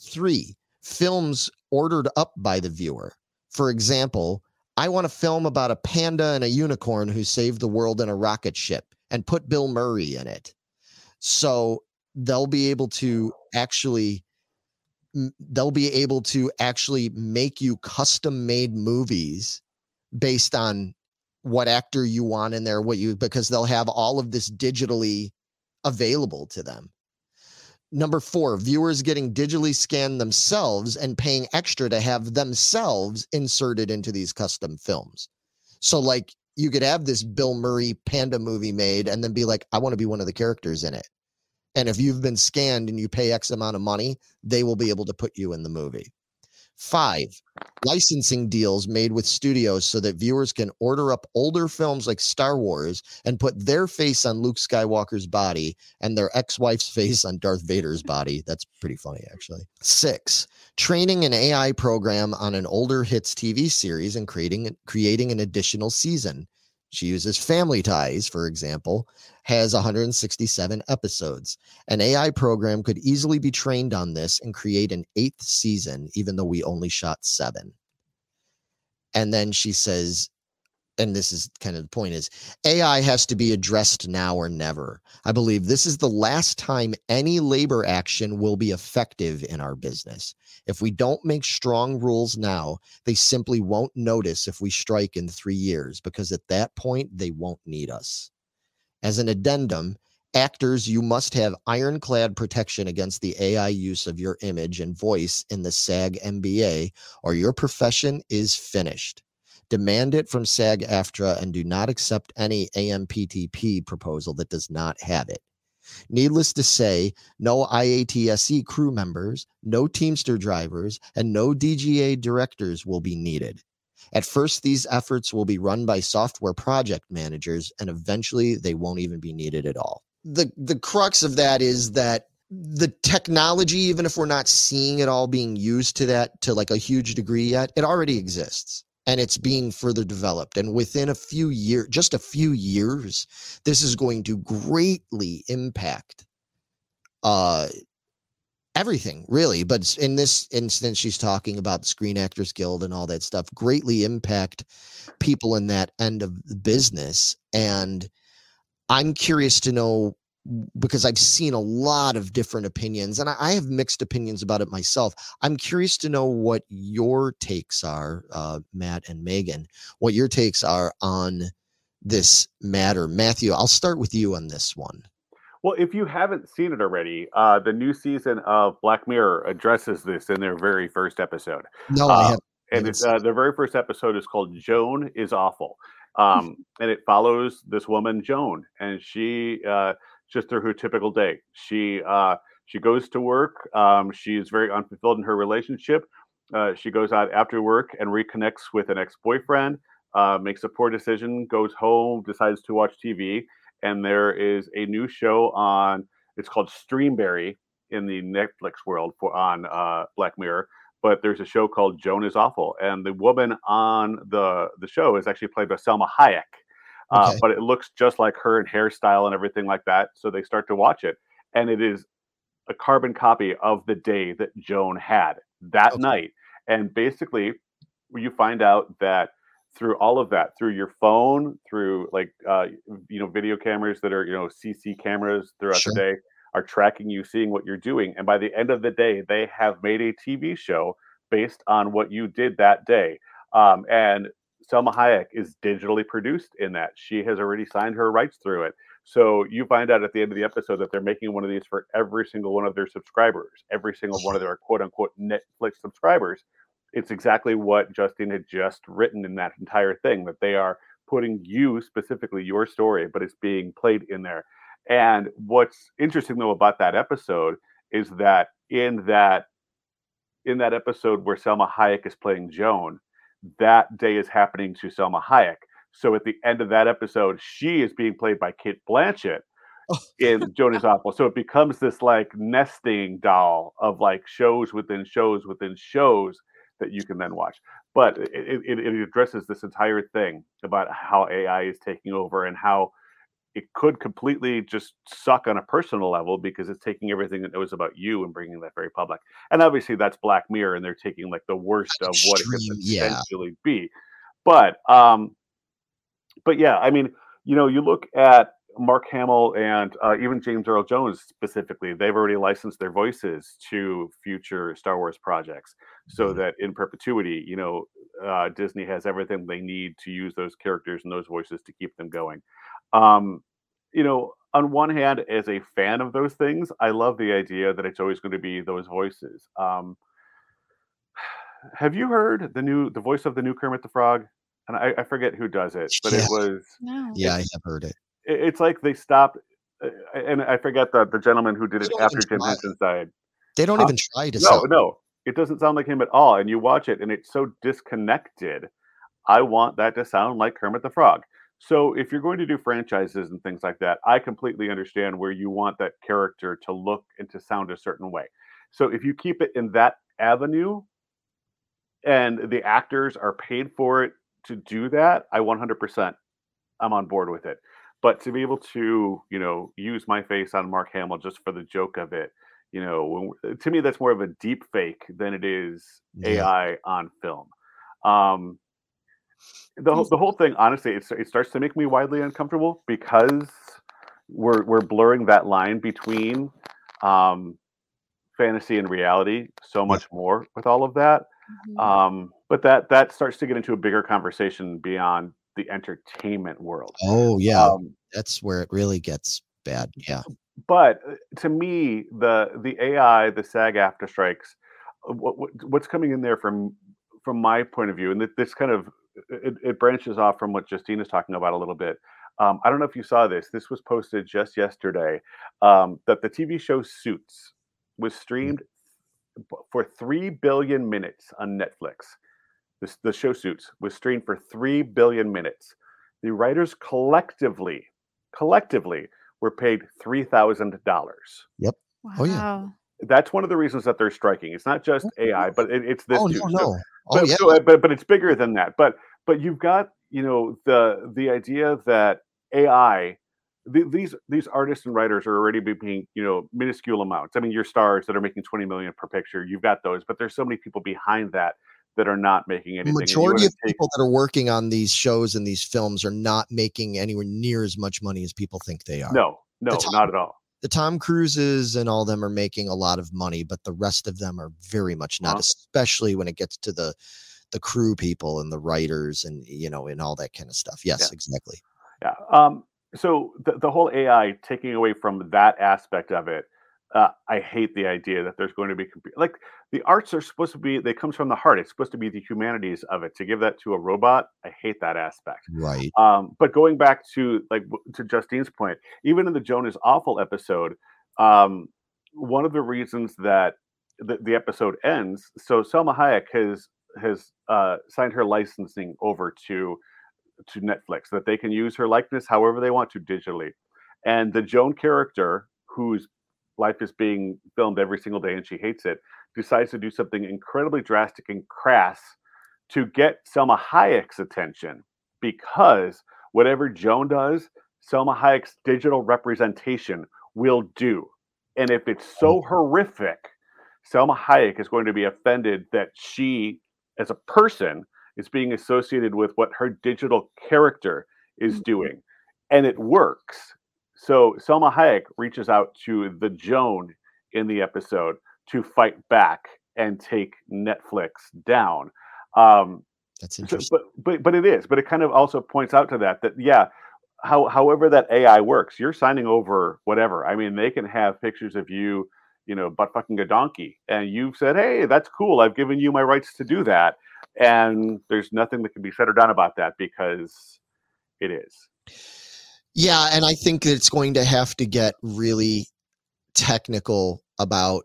Three, films ordered up by the viewer. For example, I want a film about a panda and a unicorn who saved the world in a rocket ship, and put Bill Murray in it. So they'll be able to actually they'll be able to actually make you custom made movies based on what actor you want in there, what you because they'll have all of this digitally available to them. Number four, viewers getting digitally scanned themselves and paying extra to have themselves inserted into these custom films. So like you could have this Bill Murray panda movie made and then be like, I want to be one of the characters in it. And if you've been scanned and you pay X amount of money, they will be able to put you in the movie. Five, licensing deals made with studios so that viewers can order up older films like Star Wars and put their face on Luke Skywalker's body and their ex-wife's face on Darth Vader's body. That's pretty funny, actually. Six, training an A I program on an older hits T V series and creating creating an additional season. She uses Family Ties, for example, has one hundred sixty-seven episodes. An A I program could easily be trained on this and create an eighth season, even though we only shot seven. And then she says, and this is kind of the point is, A I has to be addressed now or never. I believe this is the last time any labor action will be effective in our business. If we don't make strong rules now, they simply won't notice if we strike in three years, because at that point, they won't need us. As an addendum, actors, you must have ironclad protection against the A I use of your image and voice in the SAG M B A, or your profession is finished. Demand it from SAG-AFTRA and do not accept any A M P T P proposal that does not have it. Needless to say, no I A T S E crew members, no Teamster drivers, and no D G A directors will be needed. At first, these efforts will be run by software project managers, and eventually they won't even be needed at all. The, the crux of that is that the technology, even if we're not seeing it all being used to that to like a huge degree yet, it already exists. And it's being further developed. And within a few years, just a few years, this is going to greatly impact uh, everything, really. But in this instance, she's talking about the Screen Actors Guild and all that stuff, greatly impact people in that end of the business. And I'm curious to know, because I've seen a lot of different opinions and I have mixed opinions about it myself. I'm curious to know what your takes are, uh, Matt and Megan, what your takes are on this matter. Matthew, I'll start with you on this one. Well, if you haven't seen it already, uh, the new season of Black Mirror addresses this in their very first episode. No, uh, I haven't. And it's, uh, their very first episode is called Joan is Awful. Um, and it follows this woman, Joan, and she uh, just through her typical day. She uh, she goes to work. Um, she is very unfulfilled in her relationship. Uh, she goes out after work and reconnects with an ex-boyfriend, uh, makes a poor decision, goes home, decides to watch T V. And there is a new show on, it's called Streamberry in the Netflix world for on uh, Black Mirror. But there's a show called Joan is Awful. And the woman on the, the show is actually played by Selma Hayek. Uh, okay. But it looks just like her and hairstyle and everything like that. So they start to watch it. And it is a carbon copy of the day that Joan had that okay. night. And basically, you find out that through all of that, through your phone, through like, uh, you know, video cameras that are, you know, C C cameras throughout sure. the day, are tracking you, seeing what you're doing. And by the end of the day, they have made a T V show based on what you did that day. Um, and Selma Hayek is digitally produced in that. She has already signed her rights through it. So you find out at the end of the episode that they're making one of these for every single one of their subscribers, every single one of their quote-unquote Netflix subscribers. It's exactly what Justine had just written in that entire thing, that they are putting you, specifically your story, but it's being played in there. And what's interesting, though, about that episode is that in that in that episode where Selma Hayek is playing Joan, that day is happening to Selma Hayek. So at the end of that episode, she is being played by Kate Blanchett in Joan is Awful. So it becomes this, like, nesting doll of, like, shows within shows within shows that you can then watch. But it, it, it addresses this entire thing about how A I is taking over and how it could completely just suck on a personal level because it's taking everything that knows about you and bringing that very public. And obviously that's Black Mirror, and they're taking like the worst of what it could potentially yeah. be. But, um, but yeah, I mean, you know, you look at Mark Hamill and uh, even James Earl Jones specifically, they've already licensed their voices to future Star Wars projects so mm-hmm. that in perpetuity, you know, uh, Disney has everything they need to use those characters and those voices to keep them going. Um, you know, on one hand, as a fan of those things, I love the idea that it's always going to be those voices. Um, have you heard the new, the voice of the new Kermit the Frog? And I, I forget who does it, but yeah. it was, no. yeah, I have heard it. it. It's like they stopped, and I forget the, the gentleman who did it after Jim Henson died. They don't um, even try to. No, sound. no, it doesn't sound like him at all. And you watch it and it's so disconnected. I want that to sound like Kermit the Frog. So if you're going to do franchises and things like that, I completely understand where you want that character to look and to sound a certain way. So if you keep it in that avenue and the actors are paid for it to do that, I one hundred percent I'm on board with it. But to be able to, you know, use my face on Mark Hamill just for the joke of it, you know, when, to me, that's more of a deep fake than it is yeah. A I on film. Um, The whole, the whole thing, honestly, it, it starts to make me widely uncomfortable because we're we're blurring that line between um, fantasy and reality so much more with all of that. Mm-hmm. Um, but that that starts to get into a bigger conversation beyond the entertainment world. Oh, yeah. Um, That's where it really gets bad. Yeah. But to me, the the A I, the SAG-AFTRA strikes, what, what, what's coming in there from from my point of view, and this kind of It, it branches off from what Justine is talking about a little bit. Um, I don't know if you saw this. This was posted just yesterday, um, that the T V show Suits was streamed for three billion minutes on Netflix. This, the show Suits was streamed for three billion minutes. The writers collectively, collectively were paid three thousand dollars. Yep. Wow. Oh, yeah. That's one of the reasons that they're striking. It's not just A I, but it, it's this. Oh, no, no. Oh, but, yeah. so, but but it's bigger than that. But but you've got, you know, the the idea that A I, the, these these artists and writers are already being, you know, minuscule amounts. I mean, your stars that are making twenty million per picture, you've got those, but there's so many people behind that that are not making anything. The majority of people take... that are working on these shows and these films are not making anywhere near as much money as people think they are. No, no, not at all. The Tom Cruises and all them are making a lot of money, but the rest of them are very much not, wow. especially when it gets to the the crew people and the writers and, you know, and all that kind of stuff. Yes, yeah. exactly. Yeah. Um, so the, the whole A I taking away from that aspect of it, Uh, I hate the idea that there's going to be comp- like the arts are supposed to be, they comes from the heart. It's supposed to be the humanities of it. To give that to a robot, I hate that aspect. Right. Um, but going back to like to Justine's point, even in the Joan is Awful episode, um, one of the reasons that the, the episode ends, so Selma Hayek has has uh, signed her licensing over to to Netflix, that they can use her likeness however they want to digitally, and the Joan character, who's life is being filmed every single day and she hates it, decides to do something incredibly drastic and crass to get Selma Hayek's attention, because whatever Joan does, Selma Hayek's digital representation will do. And if it's so horrific, Selma Hayek is going to be offended that she, as a person, is being associated with what her digital character is doing. And it works. So Selma Hayek reaches out to the Joan in the episode to fight back and take Netflix down. Um, That's interesting. So, but, but but it is. But it kind of also points out to that, that, yeah, how, however that A I works, you're signing over whatever. I mean, they can have pictures of you, you know, butt fucking a donkey. And you've said, hey, that's cool. I've given you my rights to do that. And there's nothing that can be said or done about that, because it is. Yeah, and I think that it's going to have to get really technical about,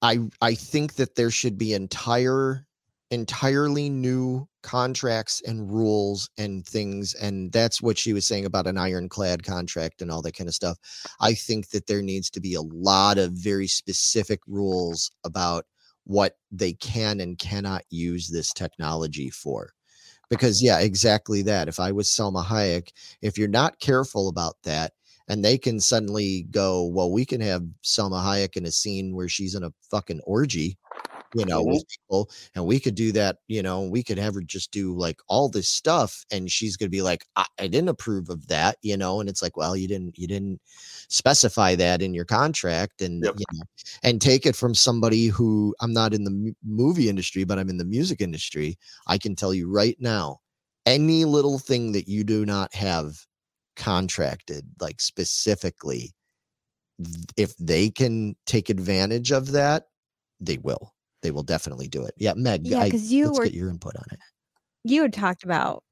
I I think that there should be entire entirely new contracts and rules and things, and that's what she was saying about an ironclad contract and all that kind of stuff. I think that there needs to be a lot of very specific rules about what they can and cannot use this technology for. Because, yeah, exactly that. If I was Selma Hayek, if you're not careful about that, and they can suddenly go, well, we can have Selma Hayek in a scene where she's in a fucking orgy, you know, mm-hmm. with people, and we could do that, you know, we could have her just do like all this stuff, and she's going to be like, I-, I didn't approve of that, you know, and it's like, well, you didn't, you didn't specify that in your contract, and, yep. you know, and take it from somebody who, I'm not in the m- movie industry, but I'm in the music industry. I can tell you right now, any little thing that you do not have contracted, like specifically, if they can take advantage of that, they will. They will definitely do it. Yeah, Meg, yeah, I, you let's were, get your input on it. You had talked about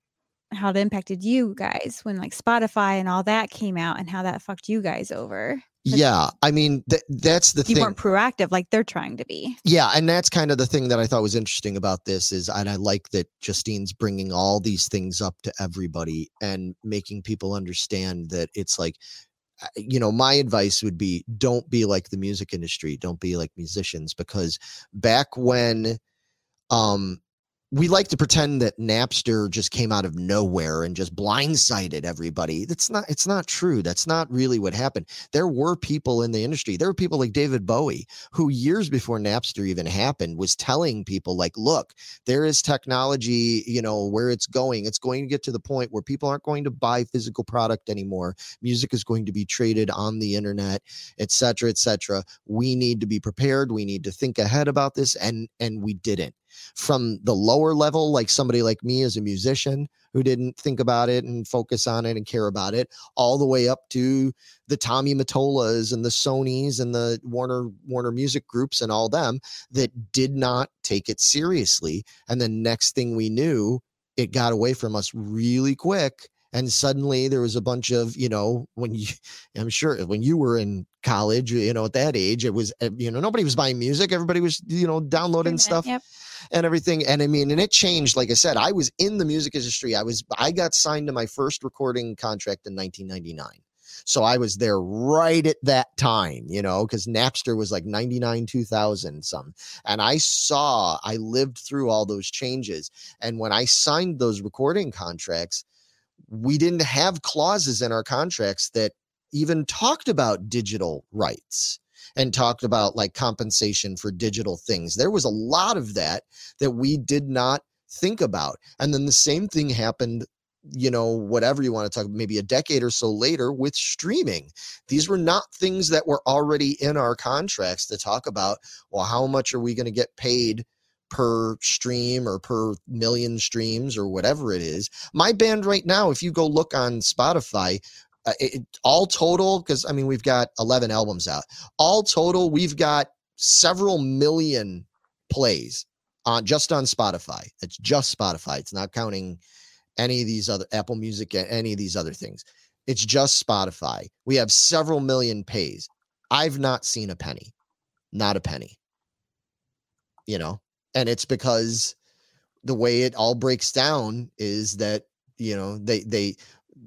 how it impacted you guys when like Spotify and all that came out, and how that fucked you guys over. That's, yeah, I mean, th- that's the you thing. You weren't proactive like they're trying to be. Yeah, and that's kind of the thing that I thought was interesting about this is, and I like that Justine's bringing all these things up to everybody and making people understand that it's like, you know, my advice would be, don't be like the music industry. Don't be like musicians, because back when um, we like to pretend that Napster just came out of nowhere and just blindsided everybody. That's not, it's not true. That's not really what happened. There were people in the industry. There were people like David Bowie, who years before Napster even happened was telling people like, look, there is technology, you know, where it's going. It's going to get to the point where people aren't going to buy physical product anymore. Music is going to be traded on the internet, et cetera, et cetera. We need to be prepared. We need to think ahead about this. And, and we didn't. From the lower level, like somebody like me as a musician who didn't think about it and focus on it and care about it, all the way up to the Tommy Mottolas and the Sonys and the Warner Warner Music Groups and all them that did not take it seriously. And the next thing we knew, it got away from us really quick. And suddenly there was a bunch of, you know, when you, I'm sure when you were in college, you know, at that age, it was, you know, nobody was buying music. Everybody was, you know, downloading Internet, stuff yep. and everything. And I mean, and it changed. Like I said, I was in the music industry. I was, I got signed to my first recording contract in nineteen ninety-nine. So I was there right at that time, you know, because Napster was like ninety-nine, two thousand some. And I saw, I lived through all those changes. And when I signed those recording contracts, we didn't have clauses in our contracts that even talked about digital rights and talked about like compensation for digital things. There was a lot of that that we did not think about. And then the same thing happened, you know, whatever you want to talk about, maybe a decade or so later with streaming. These were not things that were already in our contracts to talk about, well, how much are we going to get paid per stream or per million streams or whatever it is. My band right now, if you go look on Spotify, Uh, it, all total, because I mean, we've got eleven albums out. All total, we've got several million plays on just on Spotify. It's just Spotify. It's not counting any of these other Apple Music, any of these other things. It's just Spotify. We have several million pays. I've not seen a penny, not a penny, you know, and it's because the way it all breaks down is that, you know, they, they,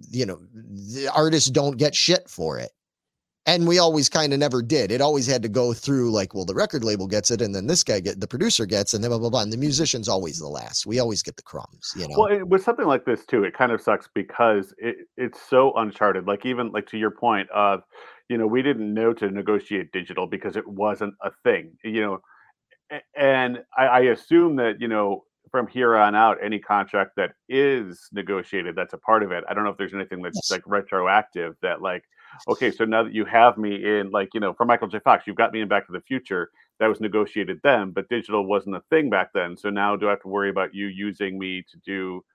you know, the artists don't get shit for it. And we always kind of never did. It always had to go through like, well, the record label gets it, and then this guy get the producer gets, and then blah blah blah. And the musician's always the last. We always get the crumbs, you know. Well, it, with something like this too, it kind of sucks because it it's so uncharted. Like even like to your point of, you know, we didn't know to negotiate digital because it wasn't a thing, you know. And I, I assume that, you know, from here on out, any contract that is negotiated, that's a part of it. I don't know if there's anything that's yes. like retroactive that like. Okay, so now that you have me in, like, you know, for Michael J. Fox, you've got me in Back to the Future. That was negotiated then, but digital wasn't a thing back then. So now do I have to worry about you using me to do,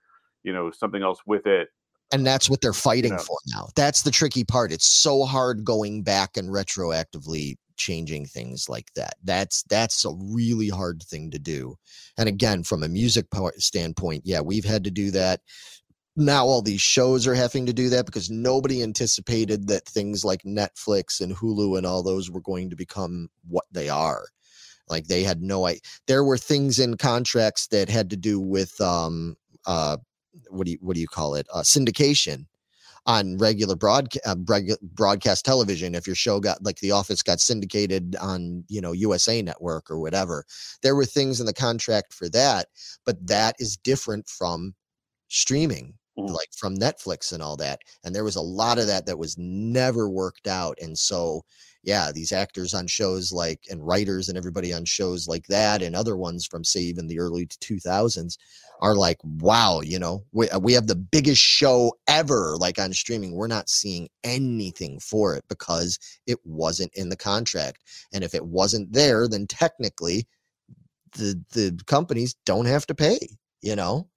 you know, something else with it? And that's what they're fighting you know. for now. That's the tricky part. It's so hard going back and retroactively changing things like that. That's that's a really hard thing to do. And again, from a music standpoint, yeah, we've had to do that. Now all these shows are having to do that because nobody anticipated that things like Netflix and Hulu and all those were going to become what they are. Like they had no idea. There were things in contracts that had to do with um uh what do you what do you call it uh, syndication on regular broadca- uh, breg- broadcast television. If your show got like The Office got syndicated on, you know, U S A Network or whatever, there were things in the contract for that, but that is different from streaming. Like from Netflix and all that. And there was a lot of that that was never worked out. And so, yeah, these actors on shows like, and writers and everybody on shows like that and other ones from, say, even the early two thousands are like, wow, you know, we, we have the biggest show ever, like on streaming. We're not seeing anything for it because it wasn't in the contract. And if it wasn't there, then technically the the companies don't have to pay, you know?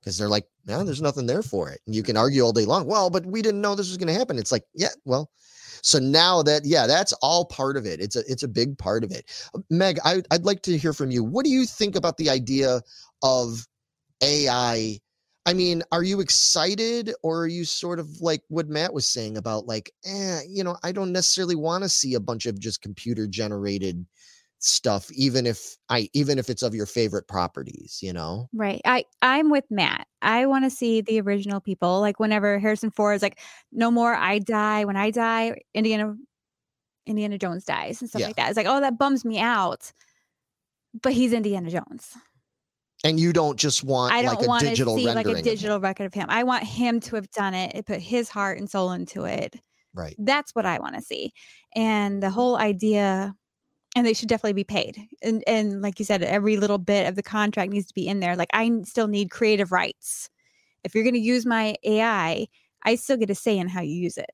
Because they're like, no, there's nothing there for it. And you can argue all day long. Well, but we didn't know this was going to happen. It's like, yeah, well, so now that, yeah, that's all part of it. It's a, it's a big part of it. Meg, I, I'd like to hear from you. What do you think about the idea of A I? I mean, are you excited, or are you sort of like what Matt was saying about like, eh, you know, I don't necessarily want to see a bunch of just computer generated stuff, even if I even if it's of your favorite properties, you know? Right. I I'm with Matt. I want to see the original people. Like whenever Harrison Ford is like, no more I die. When I die, Indiana Indiana Jones dies and stuff yeah. like that. It's like, oh, that bums me out. But he's Indiana Jones. And you don't just want I don't like want a digital to see like a digital record of him. I want him to have done it. It put his heart and soul into it. Right. That's what I want to see. And the whole idea. And they should definitely be paid. And and like you said, every little bit of the contract needs to be in there. Like I still need creative rights. If you're going to use my A I, I still get a say in how you use it.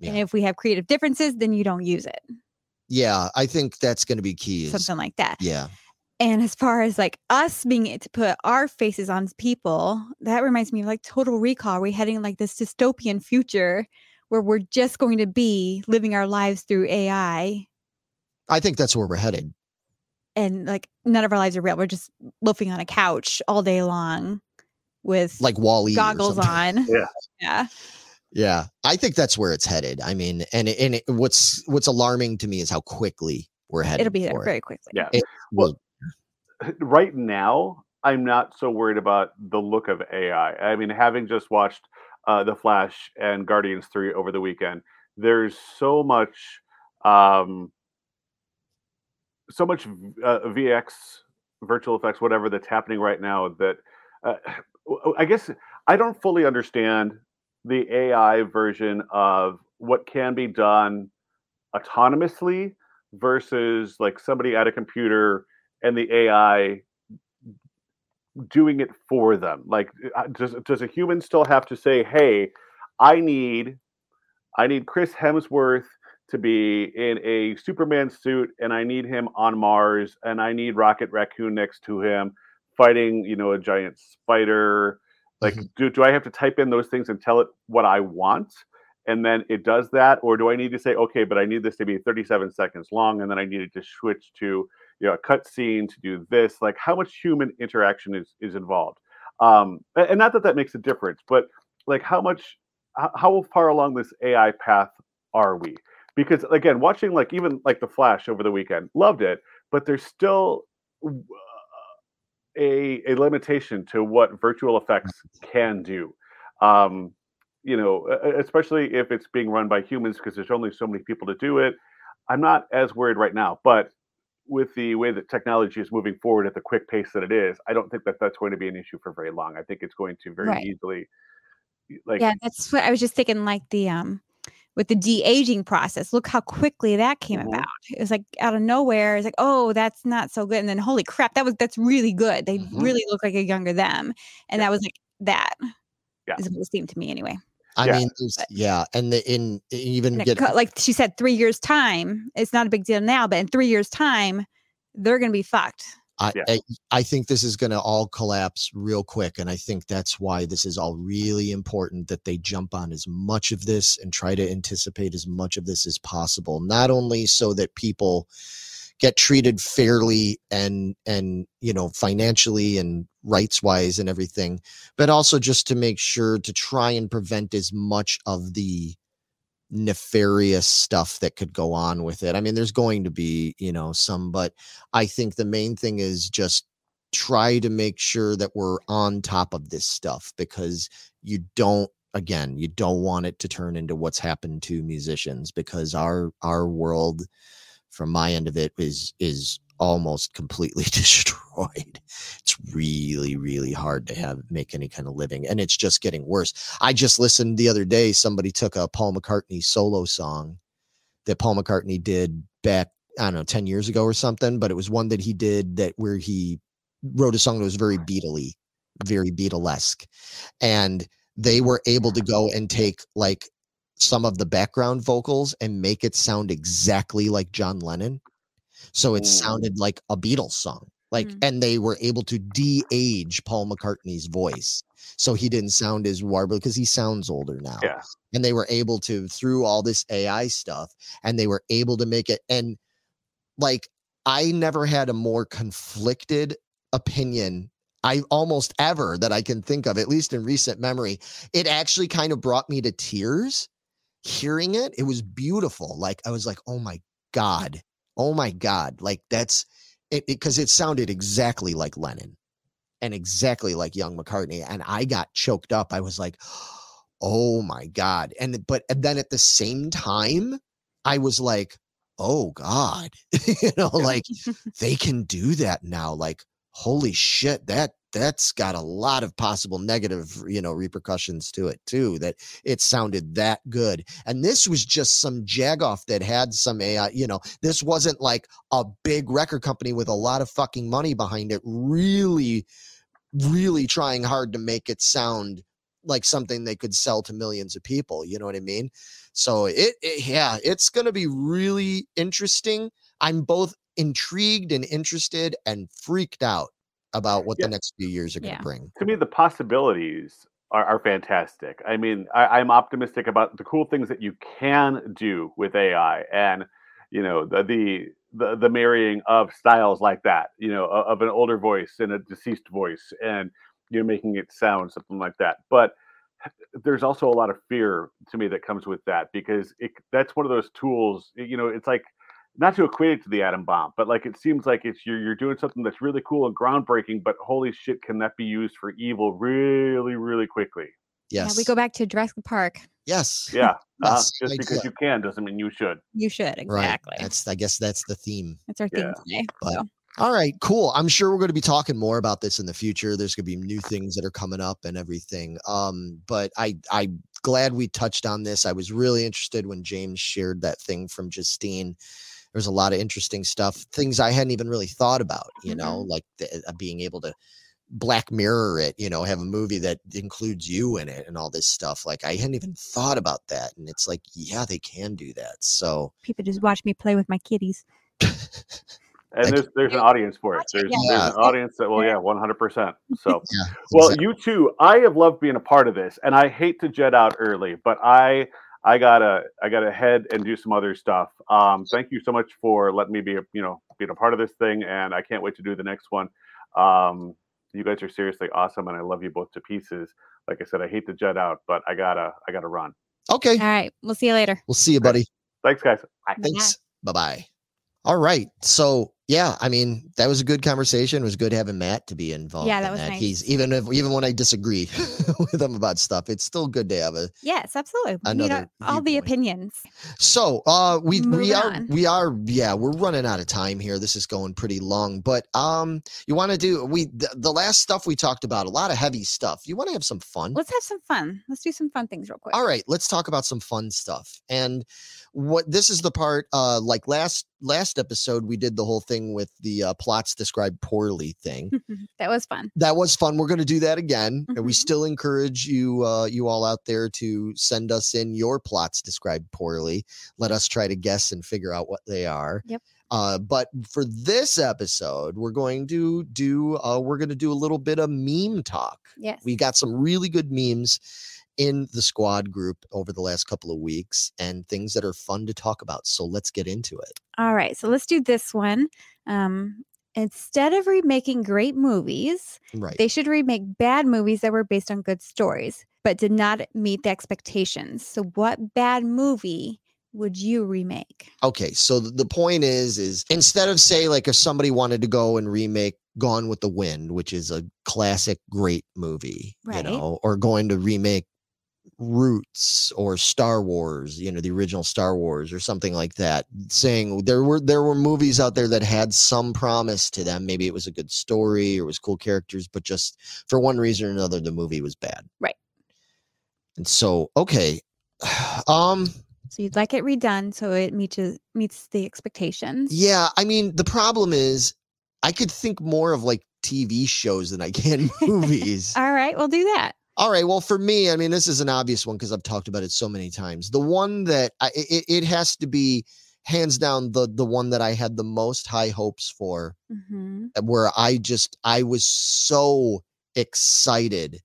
Yeah. And if we have creative differences, then you don't use it. Yeah, I think that's going to be key. Something like that. Yeah. And as far as like us being able to put our faces on people, that reminds me of like Total Recall. We're heading like this dystopian future where we're just going to be living our lives through A I. I think that's where we're headed. And like none of our lives are real. We're just loafing on a couch all day long with like Wall-E goggles on. Yeah. Yeah. Yeah. I think that's where it's headed. I mean, and and it, what's what's alarming to me is how quickly we're headed. It'll be there very quickly. Yeah. It, well, right now, I'm not so worried about the look of A I. I mean, having just watched uh, The Flash and Guardians three over the weekend, there's so much um so much uh, V X, virtual effects, whatever that's happening right now that uh, I guess I don't fully understand the A I version of what can be done autonomously versus like somebody at a computer and the A I doing it for them. Like, does, does a human still have to say, hey, I need, I need Chris Hemsworth to be in a Superman suit, and I need him on Mars, and I need Rocket Raccoon next to him fighting, you know, a giant spider. Like, mm-hmm. do do I have to type in those things and tell it what I want? and then it does that? Or do I need to say, okay, but I need this to be thirty-seven seconds long, and then I needed to switch to, you know, a cut scene to do this? Like, how much human interaction is, is involved? Um, and not that that makes a difference, but like how much, how far along this A I path are we? Because again, watching like even like The Flash over the weekend, loved it, but there's still a, a limitation to what virtual effects can do. Um, you know, especially if it's being run by humans, because there's only so many people to do it. I'm not as worried right now, but with the way that technology is moving forward at the quick pace that it is, I don't think that that's going to be an issue for very long. I think it's going to very right. easily. Like, yeah, that's what I was just thinking, like the, um, with the de-aging process, look how quickly that came mm-hmm. about. It was like out of nowhere. It's like, oh, that's not so good. And then holy crap, that was, that's really good. They mm-hmm. really look like a younger them. And yeah. that was like, that yeah. is what it seemed to me anyway. I yeah. mean, but, yeah. And the, in even and get, co- like she said, three years time, it's not a big deal now, but in three years time, they're going to be fucked. I, yeah. I, I think this is going to all collapse real quick. And I think that's why this is all really important, that they jump on as much of this and try to anticipate as much of this as possible. Not only so that people get treated fairly and, and, you know, financially and rights wise and everything, but also just to make sure to try and prevent as much of the nefarious stuff that could go on with it. I mean, there's going to be, you know, some, but I think the main thing is just try to make sure that we're on top of this stuff, because you don't, again, you don't want it to turn into what's happened to musicians, because our, our world from my end of it is, is almost completely destroyed. It's really, really hard to have, make any kind of living. And it's just getting worse. I just listened the other day, somebody took a Paul McCartney solo song that Paul McCartney did back, I don't know, ten years ago or something, but it was one that he did that where he wrote a song that was very Beatle-y, very Beatlesque. And they were able to go and take like some of the background vocals and make it sound exactly like John Lennon. So it sounded like a Beatles song, like, mm. and they were able to de-age Paul McCartney's voice. So he didn't sound as warbly, because he sounds older now. Yeah. And they were able to, through all this A I stuff, and they were able to make it. And like, I never had a more conflicted opinion I almost ever that I can think of, at least in recent memory. It actually kind of brought me to tears hearing it. It was beautiful. Like, I was like, oh my God. Oh my God. Like, that's it, because it, it sounded exactly like Lennon and exactly like young McCartney. And I got choked up. I was like, oh my God. And, but and then at the same time, I was like, oh God, you know, like they can do that now. Like, holy shit, that that's got a lot of possible negative, you know, repercussions to it too, that it sounded that good. And this was just some jagoff that had some A I, you know, this wasn't like a big record company with a lot of fucking money behind it, really, really trying hard to make it sound like something they could sell to millions of people. You know what I mean? So it, it yeah, it's going to be really interesting. I'm both intrigued and interested and freaked out about what yeah. the next few years are going to yeah. bring. To me, the possibilities are, are fantastic. I mean, I, I'm optimistic about the cool things that you can do with A I, and, you know, the the the, the marrying of styles like that, you know, of an older voice and a deceased voice, and, you know, making it sound something like that. But there's also a lot of fear to me that comes with that, because it, that's one of those tools, you know, it's like, not to equate it to the atom bomb, but like, it seems like it's you're, you're doing something that's really cool and groundbreaking, but holy shit, can that be used for evil really, really quickly? Yes. Yeah, we go back to Jurassic Park. Yes. Yeah. Uh, just because you can doesn't mean you should. You should. Exactly. Right. That's, I guess that's the theme. That's our theme yeah. today. But, so. All right, cool. I'm sure we're going to be talking more about this in the future. There's going to be new things that are coming up and everything. Um, but I, I'm glad we touched on this. I was really interested when James shared that thing from Justine. There's a lot of interesting stuff, things I hadn't even really thought about, you know, like the, uh, being able to Black Mirror it, you know, have a movie that includes you in it and all this stuff. Like, I hadn't even thought about that. And it's like, yeah, they can do that. So people just watch me play with my kitties. and like, there's there's an audience for it. There's, yeah. there's an audience that, well, yeah, one hundred percent. So, yeah, well, exactly. You two, I have loved being a part of this, and I hate to jet out early, but I... I gotta I gotta head and do some other stuff. Um, thank you so much for letting me be a, you know being a part of this thing, and I can't wait to do the next one. Um, you guys are seriously awesome, and I love you both to pieces. Like I said, I hate to jet out, but I gotta I gotta run. Okay. All right. We'll see you later. We'll see you, buddy. Thanks, guys. Bye. Thanks. Bye bye. All right. So yeah, I mean, that was a good conversation. It was good having Matt to be involved. Yeah, that in was that. Nice. He's even if even when I disagree with him about stuff, it's still good to have a yes, absolutely. Another you know, all the opinions. So uh we Moving we are on. we are yeah, we're running out of time here. This is going pretty long, but um you want to do we the, the last stuff we talked about, a lot of heavy stuff. You want to have some fun? Let's have some fun. Let's do some fun things real quick. All right, let's talk about some fun stuff. And what this is the part uh like last last episode we did the whole thing with the uh, plots described poorly thing. That was fun. That was fun. We're going to do that again. And we still encourage you, uh, you all out there to send us in your plots described poorly. Let us try to guess and figure out what they are. Yep. Uh, but for this episode, we're going to do, uh, we're going to do a little bit of meme talk. Yes. We got some really good memes in the squad group over the last couple of weeks and things that are fun to talk about. So let's get into it. All right. So let's do this one. Um, instead of remaking great movies, right, they should remake bad movies that were based on good stories, but did not meet the expectations. So what bad movie would you remake? Okay. So the point is, is instead of say, like if somebody wanted to go and remake Gone with the Wind, which is a classic, great movie, right, you know, or going to remake Roots or Star Wars, you know, the original Star Wars or something like that, saying there were there were movies out there that had some promise to them. Maybe it was a good story or it was cool characters, but just for one reason or another, the movie was bad. Right. And so, okay. Um, so you'd like it redone so it meets meets the expectations. Yeah. I mean, the problem is I could think more of like T V shows than I can movies. All right, we'll do that. All right. Well, for me, I mean, this is an obvious one because I've talked about it so many times. The one that I, it, it has to be hands down the the one that I had the most high hopes for, mm-hmm, where I just I was so excited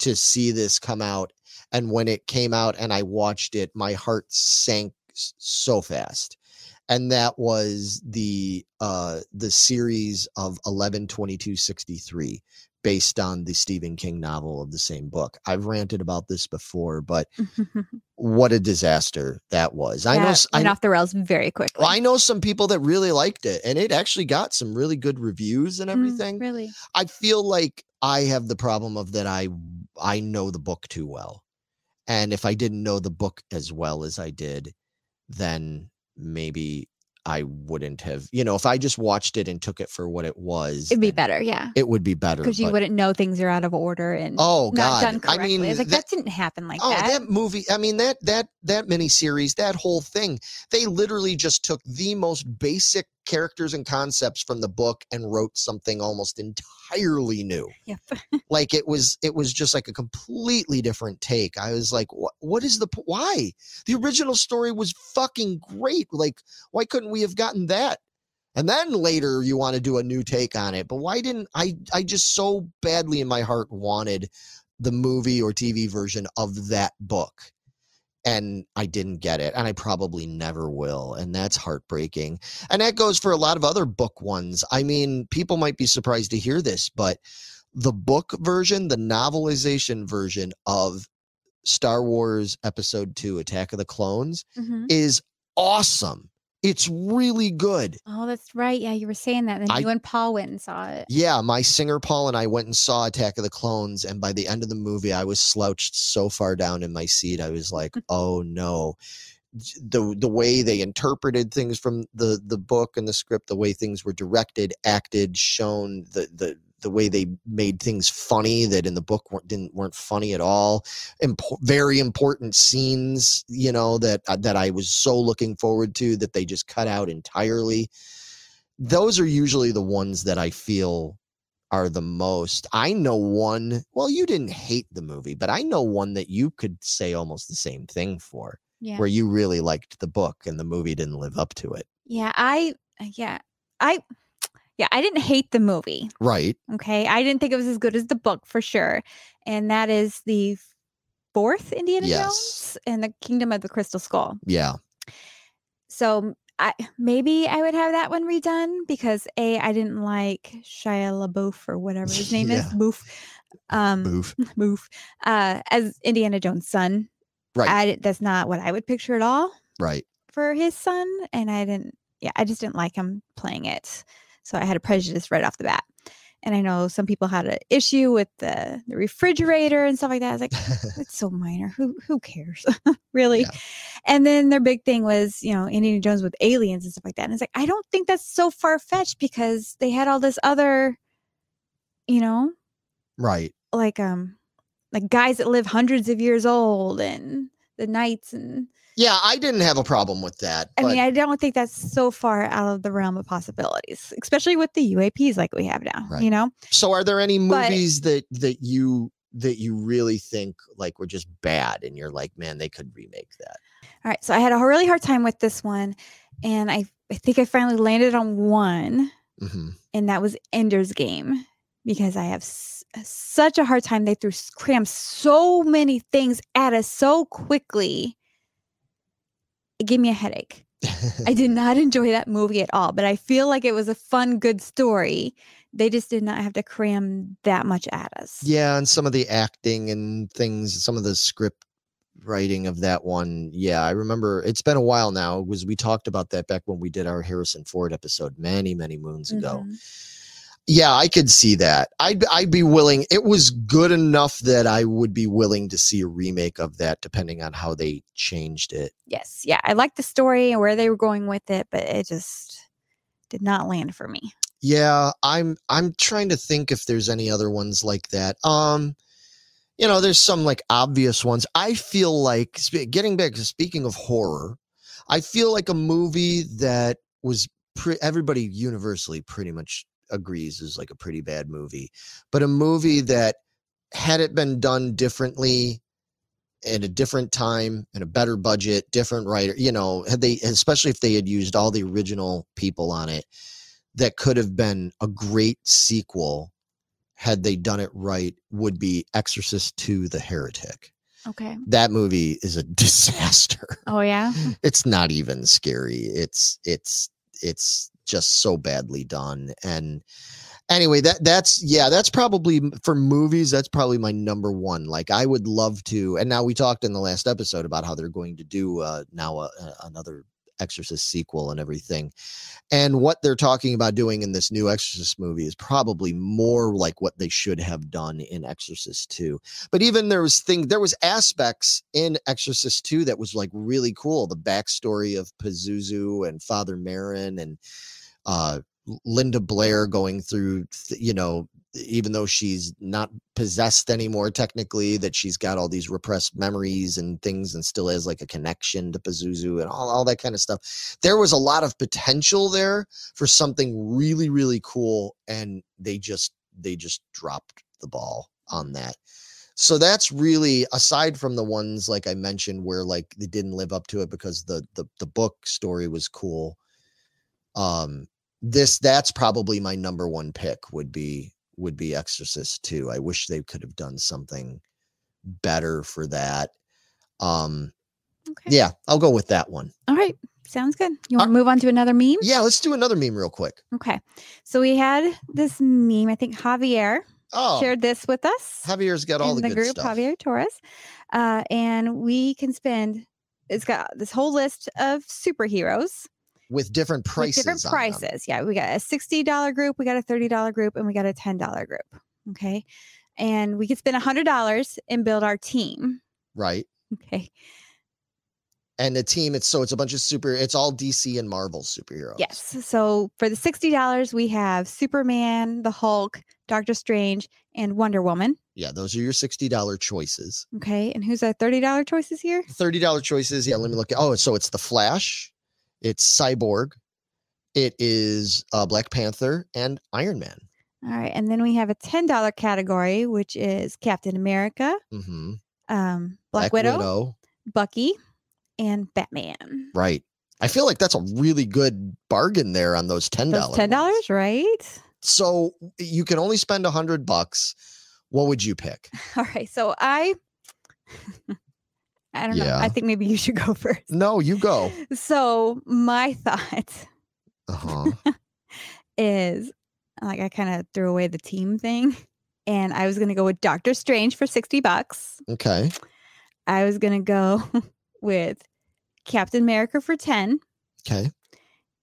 to see this come out. And when it came out and I watched it, my heart sank so fast. And that was the uh, the series of eleven twenty-two sixty-three. Based on the Stephen King novel of the same book. I've ranted about this before, but what a disaster that was. I know I went off the rails very quickly. Well, I know some people that really liked it, and it actually got some really good reviews and everything. Mm, really? I feel like I have the problem of that I I know the book too well. And if I didn't know the book as well as I did, then maybe I wouldn't have, you know, if I just watched it and took it for what it was, it'd be better. Yeah, it would be better because you wouldn't know things are out of order and oh god, not done correctly. I mean, it's like that, that didn't happen like oh, that. Oh, that movie. I mean, that that that miniseries, that whole thing. They literally just took the most basic characters and concepts from the book and wrote something almost entirely new. Yep. Like it was, it was just like a completely different take. I was like, what? What is the why? The original story was fucking great. Like, why couldn't we have gotten that? And then later you want to do a new take on it. But why didn't I? I just so badly in my heart wanted the movie or T V version of that book. And I didn't get it, and I probably never will. And that's heartbreaking. And that goes for a lot of other book ones. I mean, people might be surprised to hear this, but the book version, the novelization version of Star Wars Episode Two, Attack of the Clones, mm-hmm, is awesome. It's really good. Oh, that's right. Yeah, you were saying that. Then I, you and Paul went and saw it. Yeah, my singer Paul and I went and saw Attack of the Clones. And by the end of the movie, I was slouched so far down in my seat. I was like, oh, no. The the way they interpreted things from the, the book and the script, the way things were directed, acted, shown, the the the way they made things funny that in the book weren't, didn't, weren't funny at all. Impo- very important scenes, you know, that, that I was so looking forward to that they just cut out entirely. Those are usually the ones that I feel are the most. I know one, well, you didn't hate the movie, but I know one that you could say almost the same thing for, yeah, where you really liked the book and the movie didn't live up to it. Yeah. I, yeah, I, Yeah, I didn't hate the movie. Right. Okay. I didn't think it was as good as the book for sure. And that is the fourth Indiana yes. Jones and the Kingdom of the Crystal Skull. Yeah. So I, maybe I would have that one redone because A, I didn't like Shia LaBeouf or whatever his name yeah. is. Boof. Um, Boof. Boof. Uh, as Indiana Jones' son. Right. I, that's not what I would picture at all. Right. For his son. And I didn't. Yeah. I just didn't like him playing it. So I had a prejudice right off the bat. And I know some people had an issue with the, the refrigerator and stuff like that. I was like, it's so minor. Who who cares? Really? Yeah. And then their big thing was, you know, Indiana Jones with aliens and stuff like that. And it's like, I don't think that's so far-fetched because they had all this other, you know, right? Like um, like guys that live hundreds of years old and the knights and. Yeah, I didn't have a problem with that. I but... mean, I don't think that's so far out of the realm of possibilities, especially with the U A Ps like we have now, right. you know? So are there any movies but... that, that you that you really think like were just bad and you're like, man, they could remake that? All right. So I had a really hard time with this one. And I, I think I finally landed on one. Mm-hmm. And that was Ender's Game. Because I have s- such a hard time. They threw crammed so many things at us so quickly. It gave me a headache. I did not enjoy that movie at all, but I feel like it was a fun, good story. They just did not have to cram that much at us. Yeah, and some of the acting and things, some of the script writing of that one. Yeah, I remember it's been a while now. It was we talked about that back when we did our Harrison Ford episode many, many moons ago. Mm-hmm. Yeah, I could see that. I'd I'd be willing. It was good enough that I would be willing to see a remake of that, depending on how they changed it. Yes, yeah, I liked the story and where they were going with it, but it just did not land for me. Yeah, I'm I'm trying to think if there's any other ones like that. Um, you know, there's some like obvious ones. I feel like getting back to speaking of horror, I feel like a movie that was pre- everybody universally pretty much. Agrees is like a pretty bad movie, but a movie that had it been done differently at a different time and a better budget, different writer, you know, had they, especially if they had used all the original people on it, that could have been a great sequel had they done it right, would be Exorcist two: The Heretic. Okay. That movie is a disaster. Oh yeah. It's not even scary. It's, it's, it's, just so badly done. And anyway, that that's, yeah, that's probably for movies. That's probably my number one. Like I would love to, and now we talked in the last episode about how they're going to do uh, now a, a, another Exorcist sequel and everything. And what they're talking about doing in this new Exorcist movie is probably more like what they should have done in Exorcist two. But even there was thing, there was aspects in Exorcist two that was like really cool. The backstory of Pazuzu and Father Marin and uh, Linda Blair going through, you know, even though she's not possessed anymore, technically, that she's got all these repressed memories and things and still has like a connection to Pazuzu and all, all that kind of stuff. There was a lot of potential there for something really, really cool. And they just, they just dropped the ball on that. So that's really, aside from the ones, like I mentioned, where like they didn't live up to it because the, the, the book story was cool. Um, this, that's probably my number one pick would be, would be Exorcist two. I wish they could have done something better for that. Um, okay. Yeah, I'll go with that one. All right. Sounds good. You want to move on to another meme? Yeah, let's do another meme real quick. Okay. So we had this meme. I think Javier oh, shared this with us. Javier's got all the, the good group, stuff. Javier Torres. Uh, and we can spend, it's got this whole list of superheroes. With different prices. With different prices. Yeah. We got a sixty dollars group, we got a thirty dollars group, and we got a ten dollars group. Okay. And we could spend one hundred dollars and build our team. Right. Okay. And the team, it's so it's a bunch of super, it's all D C and Marvel superheroes. Yes. So for the sixty dollars, we have Superman, the Hulk, Doctor Strange, and Wonder Woman. Yeah, those are your sixty dollars choices. Okay. And who's our thirty dollars choices here? thirty dollars choices. Yeah, let me look at, oh, so it's the Flash. It's Cyborg, it is uh, Black Panther, and Iron Man. All right. And then we have a ten dollars category, which is Captain America, mm-hmm. um, Black, Black Widow, Widow, Bucky, and Batman. Right. I feel like that's a really good bargain there on those ten dollars. Those ten dollars, ones. Right? So you can only spend one hundred bucks. What would you pick? All right. So I I don't yeah. know. I think maybe you should go first. No, you go. So my thought uh-huh. is, like, I kind of threw away the team thing, and I was going to go with Doctor Strange for sixty bucks. Okay. I was going to go with Captain America for ten. Okay.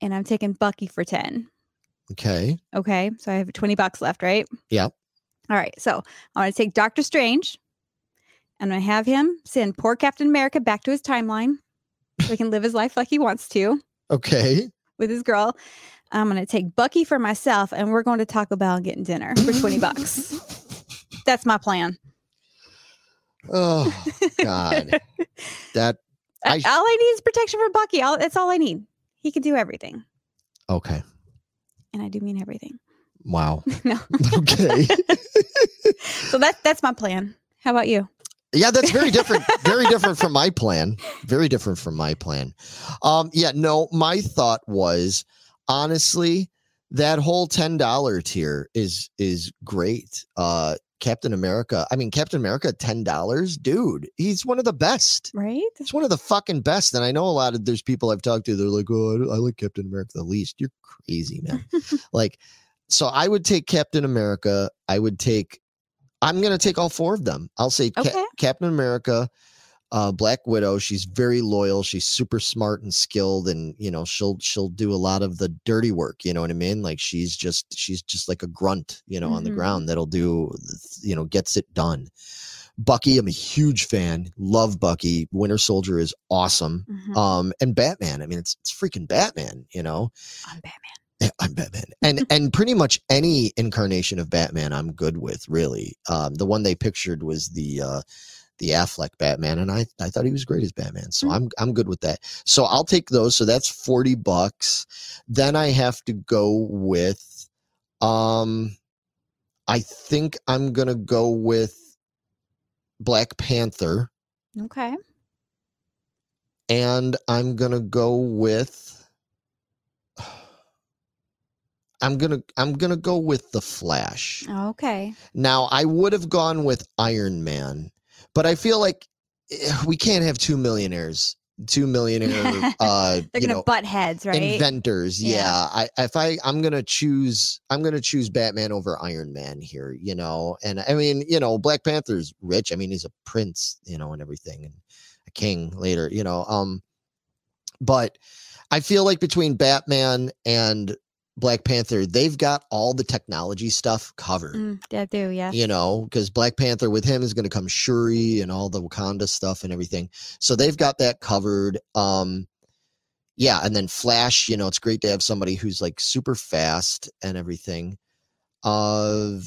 And I'm taking Bucky for ten. Okay. Okay. So I have twenty bucks left, right? Yeah. All right. So I'm going to take Doctor Strange. I'm going to have him send poor Captain America back to his timeline so he can live his life like he wants to. Okay. With his girl. I'm going to take Bucky for myself, and we're going to Taco Bell and get dinner for twenty bucks. That's my plan. Oh, God. That I sh- all I need is protection for Bucky. All, that's all I need. He can do everything. Okay. And I do mean everything. Wow. No. Okay. So that, that's my plan. How about you? Yeah, that's very different. Very different from my plan. Very different from my plan. Um, yeah, no, my thought was, honestly, that whole ten dollar tier is is great. Uh, Captain America. I mean, Captain America, ten dollars. Dude, he's one of the best. Right? He's one of the fucking best. And I know a lot of there's people I've talked to. They're like, oh, I like Captain America the least. You're crazy, man. Like, so I would take Captain America. I would take. I'm going to take all four of them. I'll say okay. Cap- Captain America, uh, Black Widow. She's very loyal. She's super smart and skilled, and, you know, she'll she'll do a lot of the dirty work. You know what I mean? Like, she's just she's just like a grunt, you know, mm-hmm. on the ground that'll do, you know, gets it done. Bucky, I'm a huge fan. Love Bucky. Winter Soldier is awesome. Mm-hmm. Um, and Batman. I mean, it's it's freaking Batman, you know. I'm Batman. I'm Batman, and and pretty much any incarnation of Batman I'm good with, really. Um, the one they pictured was the uh, the Affleck Batman, and I, I thought he was great as Batman, so mm-hmm. I'm I'm good with that. So I'll take those. So that's forty bucks. Then I have to go with, um, I think I'm gonna go with Black Panther. Okay. And I'm gonna go with. I'm going to I'm going to go with The Flash. Okay. Now, I would have gone with Iron Man, but I feel like we can't have two millionaires, two millionaire uh they're you gonna know, butt heads, right? Inventors. Yeah. yeah. I if I I'm going to choose I'm going to choose Batman over Iron Man here, you know. And I mean, you know, Black Panther's rich. I mean, he's a prince, you know, and everything, and a king later, you know. Um but I feel like between Batman and Black Panther, they've got all the technology stuff covered. Mm, they do, yeah. You know, because Black Panther with him is going to come Shuri and all the Wakanda stuff and everything. So they've got that covered. Um, yeah, and then Flash, you know, it's great to have somebody who's like super fast and everything. Uh,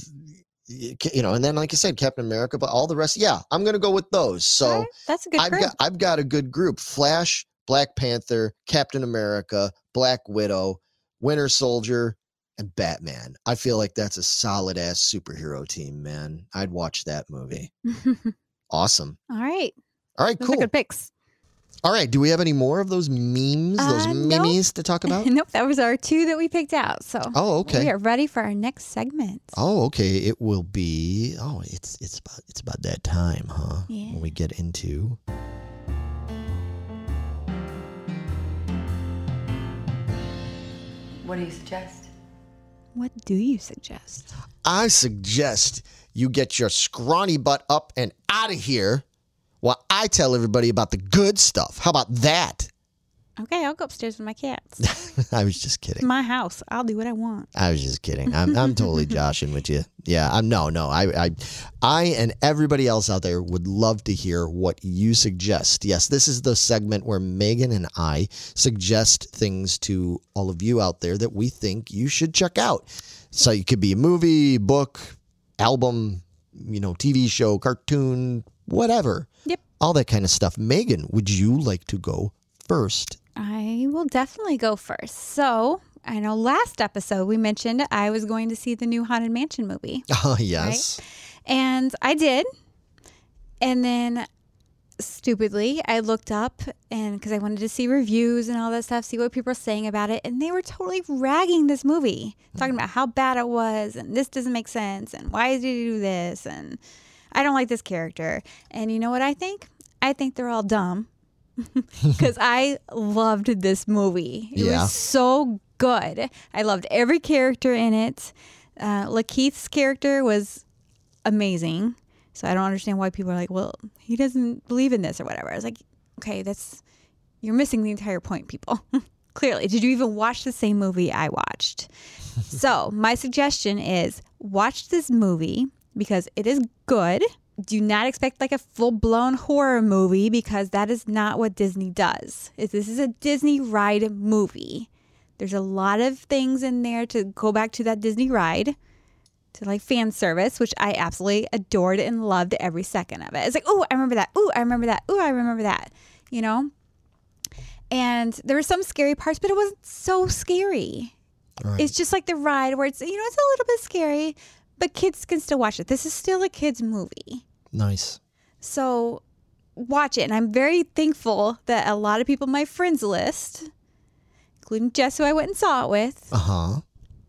you know, and then like I said, Captain America, but all the rest, yeah, I'm going to go with those. So right, that's a good I've group. Got, I've got a good group. Flash, Black Panther, Captain America, Black Widow, Winter Soldier, and Batman. I feel like that's a solid ass superhero team, man. I'd watch that movie. Awesome. All right. All right, those cool. Are good picks. All right. Do we have any more of those memes, uh, those memes nope. to talk about? Nope. That was our two that we picked out. So oh, okay. We are ready for our next segment. Oh, okay. It will be oh, it's it's about it's about that time, huh? Yeah. When we get into What do you suggest? What do you suggest? I suggest you get your scrawny butt up and out of here while I tell everybody about the good stuff. How about that? Okay, I'll go upstairs with my cats. I was just kidding. It's my house. I'll do what I want. I was just kidding. I'm I'm totally joshing with you. Yeah, I'm no, no. I, I I and everybody else out there would love to hear what you suggest. Yes, this is the segment where Megan and I suggest things to all of you out there that we think you should check out. So it could be a movie, book, album, you know, T V show, cartoon, whatever. Yep. All that kind of stuff. Megan, would you like to go first? I will definitely go first. So I know last episode we mentioned I was going to see the new Haunted Mansion movie. Oh, yes. Right? And I did. And then stupidly, I looked up and because I wanted to see reviews and all that stuff, see what people were saying about it. And they were totally ragging this movie, talking about how bad it was and this doesn't make sense and why did you do this? And I don't like this character. And you know what I think? I think they're all dumb. Because I loved this movie. It yeah. was so good. I loved every character in it. Uh, Lakeith's character was amazing. So I don't understand why people are like, well, he doesn't believe in this or whatever. I was like, okay, that's you're missing the entire point, people. Clearly. Did you even watch the same movie I watched? So my suggestion is watch this movie because it is good. Do not expect like a full-blown horror movie because that is not what Disney does. This is a Disney ride movie. There's a lot of things in there to go back to that Disney ride, to like fan service, which I absolutely adored and loved every second of it. It's like, oh, I remember that. Oh, I remember that. Oh, I remember that. You know? And there were some scary parts, but it wasn't so scary. Right. It's just like the ride where it's, you know, it's a little bit scary, but kids can still watch it. This is still a kids' movie. Nice. So watch it. And I'm very thankful that a lot of people on my friends list, including Jess, who I went and saw it with, uh-huh.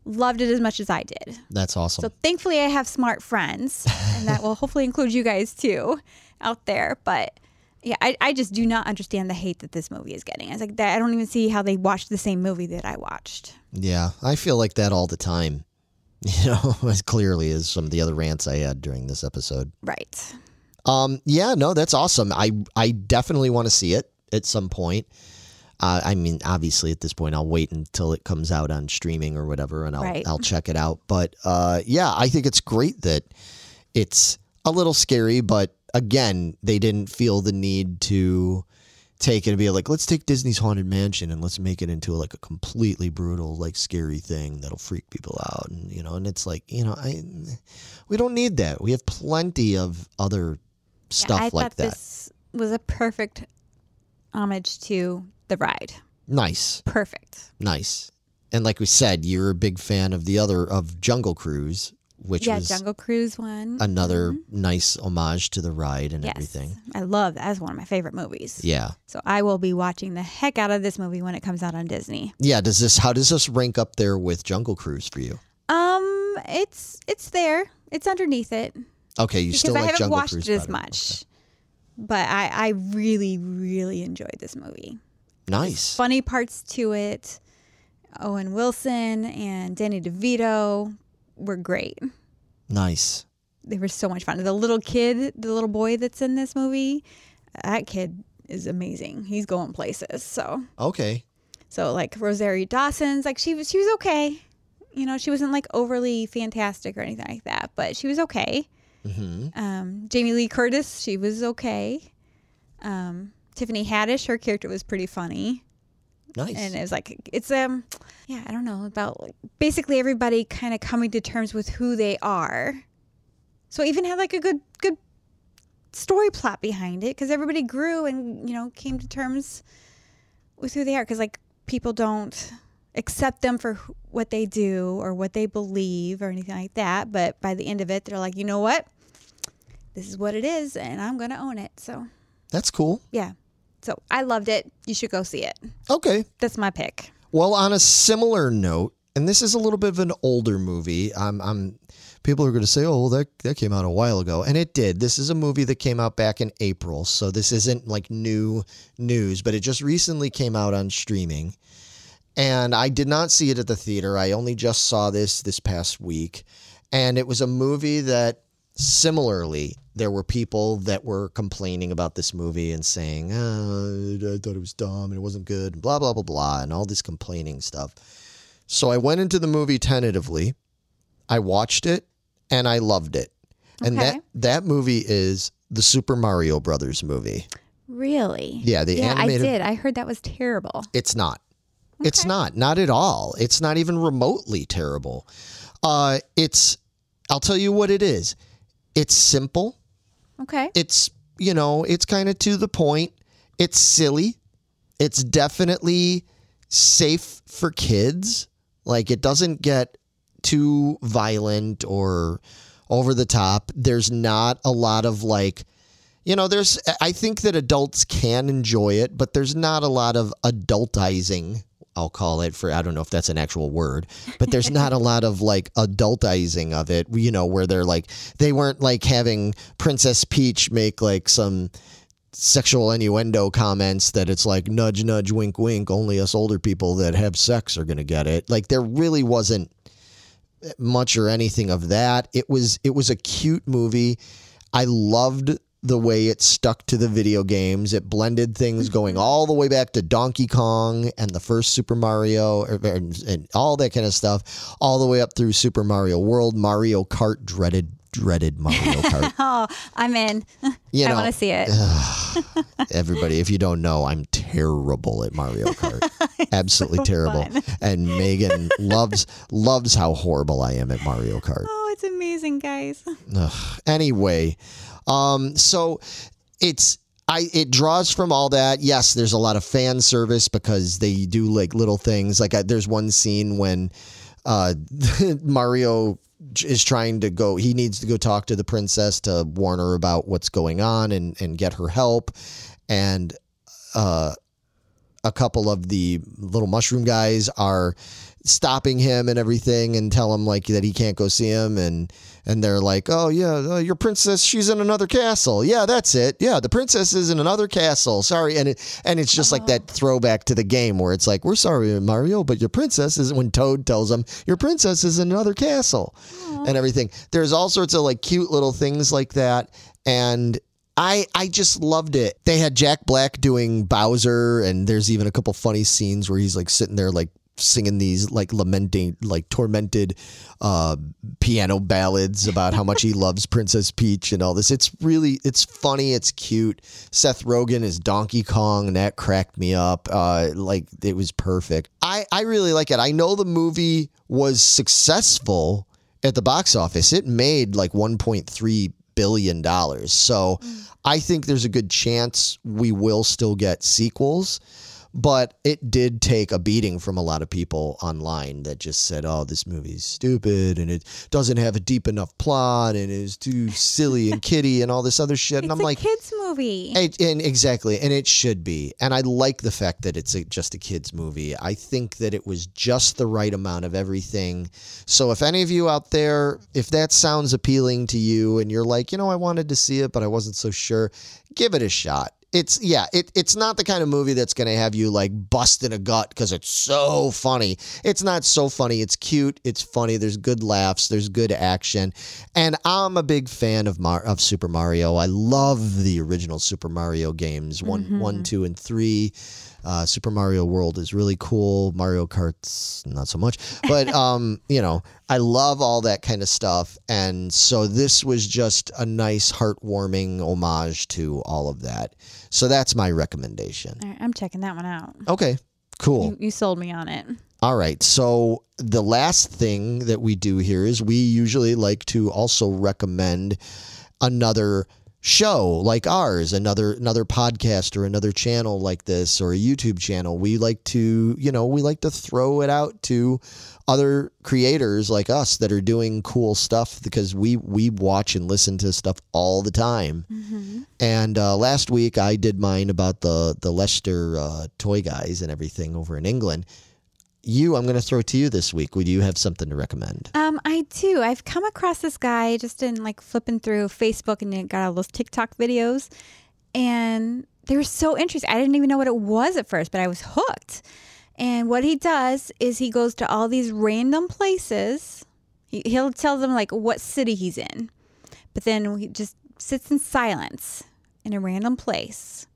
loved it as much as I did. That's awesome. So thankfully I have smart friends, and that will hopefully include you guys too out there. But yeah, I, I just do not understand the hate that this movie is getting. I was like, I don't even see how they watched the same movie that I watched. Yeah, I feel like that all the time. You know, as clearly as some of the other rants I had during this episode. Right. Um, yeah, no, that's awesome. I, I definitely want to see it at some point. Uh, I mean, obviously at this point, I'll wait until it comes out on streaming or whatever, and I'll right. I'll check it out. But uh, yeah, I think it's great that it's a little scary, but again, they didn't feel the need to take it and be like, let's take Disney's Haunted Mansion and let's make it into like a completely brutal, like scary thing that'll freak people out. And, you know, and it's like, you know, I, we don't need that. We have plenty of other stuff yeah, I like that. This was a perfect homage to the ride. Nice. Perfect. Nice. And like we said, you're a big fan of the other of Jungle Cruise. Which yeah, was Jungle Cruise one. Another mm-hmm. nice homage to the ride and yes. everything. I love that. That's one of my favorite movies. Yeah. So I will be watching the heck out of this movie when it comes out on Disney. Yeah. Does this? How does this rank up there with Jungle Cruise for you? Um, it's it's there. It's underneath it. Okay, you because still I like Jungle Cruise. I haven't watched it as much, okay. but I I really really enjoyed this movie. Nice. There's funny parts to it. Owen Wilson and Danny DeVito were great. Nice. They were so much fun. The little kid, the little boy that's in this movie, that kid is amazing. He's going places. So okay. So like Rosario Dawson's, like she was, she was okay. You know, she wasn't like overly fantastic or anything like that, but she was okay. Mm-hmm. Um, Jamie Lee Curtis, she was okay. Um, Tiffany Haddish, her character was pretty funny. Nice. And it was like, it's, um, yeah, I don't know, about like, basically everybody kind of coming to terms with who they are. So it even had like a good good story plot behind it because everybody grew and, you know, came to terms with who they are because, like, people don't accept them for wh- what they do or what they believe or anything like that. But by the end of it, they're like, you know what? This is what it is, and I'm going to own it. So that's cool. Yeah. So I loved it. You should go see it. Okay. That's my pick. Well, on a similar note, and this is a little bit of an older movie. I'm, I'm, people are going to say, oh, well, that, that came out a while ago. And it did. This is a movie that came out back in April. So this isn't like new news, but it just recently came out on streaming. And I did not see it at the theater. I only just saw this this past week. And it was a movie that similarly, there were people that were complaining about this movie and saying, oh, I thought it was dumb and it wasn't good, and blah, blah, blah, blah, and all this complaining stuff. So I went into the movie tentatively. I watched it, and I loved it. Okay. And that, that movie is the Super Mario Brothers movie. Really? Yeah, the yeah, animated. I did. I heard that was terrible. It's not. Okay. It's not. Not at all. It's not even remotely terrible. Uh, it's, I'll tell you what it is. It's simple. Okay. It's, you know, it's kind of to the point. It's silly. It's definitely safe for kids. Like, it doesn't get too violent or over the top. There's not a lot of, like, you know, there's, I think that adults can enjoy it, but there's not a lot of adultizing I'll call it, for I don't know if that's an actual word, but there's not a lot of like adultizing of it, you know, where they're like, they weren't like having Princess Peach make like some sexual innuendo comments that it's like nudge, nudge, wink, wink, only us older people that have sex are going to get it. Like there really wasn't much or anything of that. It was, it was a cute movie. I loved the way it stuck to the video games. It blended things going all the way back to Donkey Kong and the first Super Mario or, and, and all that kind of stuff, all the way up through Super Mario World, Mario Kart, dreaded, dreaded Mario Kart. Oh, I'm in. You know, I want to see it. Uh, everybody, if you don't know, I'm terrible at Mario Kart. Absolutely so terrible. Fun. And Megan loves, loves how horrible I am at Mario Kart. Oh, it's amazing, guys. Ugh. Anyway, Um, so it's, I, it draws from all that. Yes. There's a lot of fan service because they do like little things. Like I, there's one scene when, uh, Mario is trying to go, he needs to go talk to the princess to warn her about what's going on and, and get her help. And, uh, a couple of the little mushroom guys are stopping him and everything and tell him like that he can't go see him. And, and they're like, oh yeah, your princess, she's in another castle. Yeah, that's it. Yeah. The princess is in another castle. Sorry. And it, and it's just oh. like that throwback to the game where it's like, we're sorry, Mario, but your princess is, when Toad tells him your princess is in another castle oh. and everything. There's all sorts of like cute little things like that. And I, I just loved it. They had Jack Black doing Bowser, and there's even a couple funny scenes where he's like sitting there like singing these like lamenting, like tormented uh, piano ballads about how much he loves Princess Peach and all this. It's really, it's funny. It's cute. Seth Rogen is Donkey Kong, and that cracked me up. Uh, like it was perfect. I, I really like it. I know the movie was successful at the box office. It made like one point three billion dollars. So I think there's a good chance we will still get sequels, but it did take a beating from a lot of people online that just said, oh, this movie's stupid and it doesn't have a deep enough plot and is too silly and kiddie and all this other shit. And it's I'm a like, kids movie. And, and exactly. And it should be. And I like the fact that it's a, just a kids movie. I think that it was just the right amount of everything. So if any of you out there, if that sounds appealing to you and you're like, you know, I wanted to see it, but I wasn't so sure, give it a shot. It's yeah, it it's not the kind of movie that's going to have you like bust in a gut because it's so funny. It's not so funny. It's cute. It's funny. There's good laughs. There's good action. And I'm a big fan of Mar- of Super Mario. I love the original Super Mario games, one, mm-hmm. one, two, and three. Uh, Super Mario World is really cool. Mario Kart's not so much. But, um, you know, I love all that kind of stuff. And so this was just a nice, heartwarming homage to all of that. So that's my recommendation. All right, I'm checking that one out. Okay, cool. You, you sold me on it. All right. So the last thing that we do here is we usually like to also recommend another show like ours, another another podcast or another channel like this or a YouTube channel. We like to, you know, we like to throw it out to other creators like us that are doing cool stuff because we we watch and listen to stuff all the time. Mm-hmm. And uh, last week I did mine about the the Leicester uh, toy guys and everything over in England. You, I'm going to throw it to you this week. Would you have something to recommend? Um, I do. I've come across this guy just in like flipping through Facebook, and it got all those TikTok videos, and they were so interesting. I didn't even know what it was at first, but I was hooked. And what he does is he goes to all these random places. He, he'll tell them like what city he's in, but then he just sits in silence in a random place,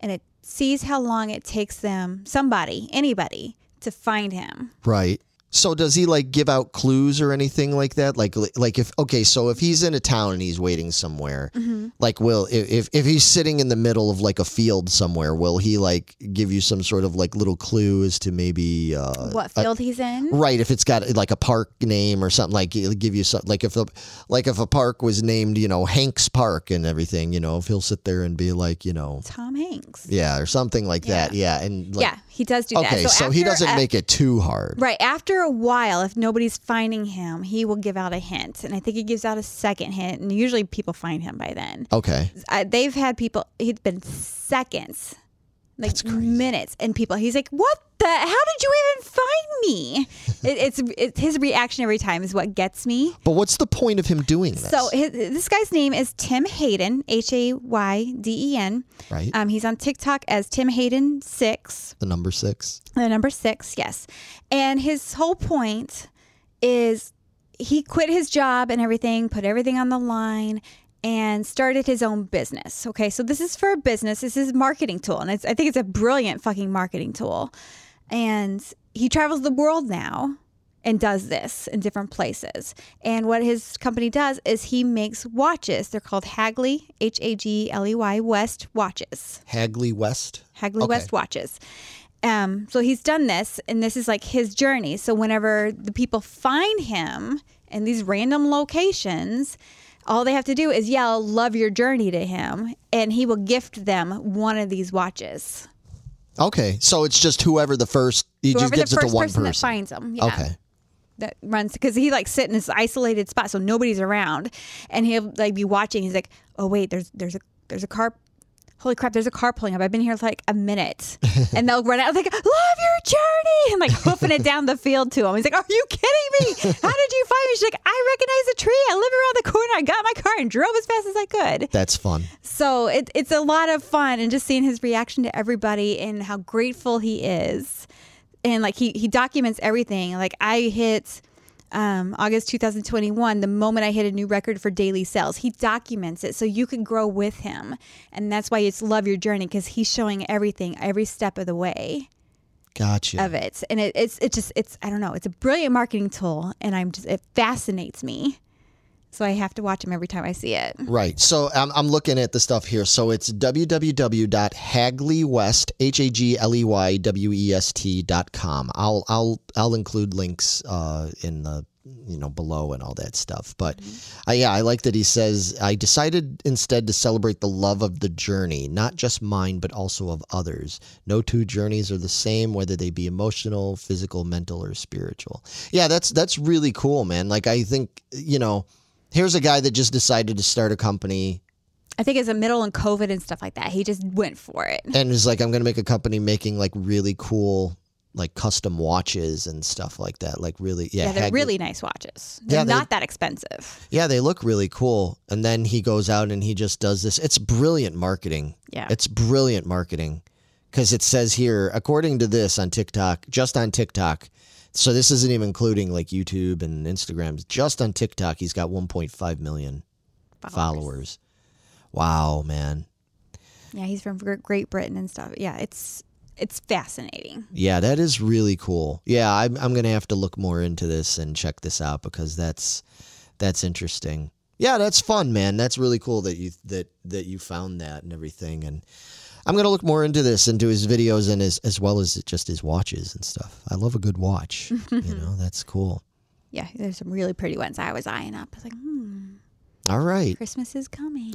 and it sees how long it takes them, somebody, anybody, to find him. Right. So does he like give out clues or anything like that? Like, like if, okay, so if he's in a town and he's waiting somewhere, mm-hmm. like will, if, if he's sitting in the middle of like a field somewhere, will he like give you some sort of like little clue as to maybe uh, what field a, he's in? Right. If it's got like a park name or something, like it'll give you some, like if, the, like if a park was named, you know, Hanks Park and everything, you know, if he'll sit there and be like, you know, Tom Hanks. Yeah. Or something like yeah. that. Yeah. And like, yeah, he does do okay, that. Okay. So, so after, he doesn't uh, make it too hard. Right. After a while, if nobody's finding him, he will give out a hint, and I think he gives out a second hint, and usually people find him by then. Okay. Uh, they've had people, he's been seconds Like That's crazy. minutes. And people, he's like, what the, how did you even find me? it, it's, it's his reaction every time is what gets me. But what's the point of him doing this? So his, this guy's name is Tim Hayden, H A Y D E N. Right. Um, he's on TikTok as Tim Hayden six. The number six. The number six, yes. And his whole point is he quit his job and everything, put everything on the line, and started his own business. Okay, so this is for a business. This is a marketing tool. And it's, I think it's a brilliant fucking marketing tool. And he travels the world now and does this in different places. And what his company does is he makes watches. They're called Hagley, H A G L E Y, West watches. Hagley West? Hagley okay. West watches. Um, so he's done this, and this is like his journey. So whenever the people find him in these random locations, all they have to do is yell, love your journey to him, and he will gift them one of these watches. Okay. So it's just whoever the first, he whoever just gives it to one person. Whoever the first person that finds him. Yeah. Okay. That runs, because he like sit in this isolated spot, so nobody's around, and he'll like be watching. He's like, oh wait, there's there's a there's a car, holy crap, there's a car pulling up. I've been here like a minute. And they'll run out like, love your journey. And like hoofing it down the field to him. He's like, are you kidding me? How did you find me? She's like, I recognize the tree. I live around the corner. I got my car and drove as fast as I could. That's fun. So it, it's a lot of fun. And just seeing his reaction to everybody and how grateful he is. And like he, he documents everything. Like I hit um, August two thousand twenty-one, the moment I hit a new record for daily sales. He documents it so you can grow with him. And that's why it's love your journey, because he's showing everything, every step of the way. Gotcha. Of it. And it, it's it just, it's, I don't know, it's a brilliant marketing tool. And I'm just, it fascinates me. So I have to watch him every time I see it. Right. So I'm, I'm looking at the stuff here. So it's w w w dot hagley west, H A G L E Y W E S T dot com. I'll I'll I'll include links uh, in the you know below and all that stuff. But mm-hmm. I, yeah, I like that he says, I decided instead to celebrate the love of the journey, not just mine, but also of others. No two journeys are the same, whether they be emotional, physical, mental, or spiritual. Yeah, that's that's really cool, man. Like I think, you know. Here's a guy that just decided to start a company. I think it's a middle and COVID and stuff like that. He just went for it. And was like, I'm going to make a company making like really cool, like custom watches and stuff like that. Like really, yeah. Yeah, they're Hag- really nice watches. They're yeah, they, not that expensive. Yeah, they look really cool. And then he goes out and he just does this. It's brilliant marketing. Yeah. It's brilliant marketing. Because it says here, according to this on TikTok, just on TikTok, so this isn't even including like YouTube and Instagram. Just on TikTok, he's got one point five million followers. followers. Wow, man. Yeah, he's from Great Britain and stuff. Yeah, it's it's fascinating. Yeah, that is really cool. Yeah, I'm I'm gonna have to look more into this and check this out because that's that's interesting. Yeah, that's fun, man. That's really cool that you that that you found that and everything. And I'm going to look more into this, into his videos and his, as well as just his watches and stuff. I love a good watch. You know, that's cool. Yeah, there's some really pretty ones I was eyeing up. I was like, hmm. All right. Christmas is coming.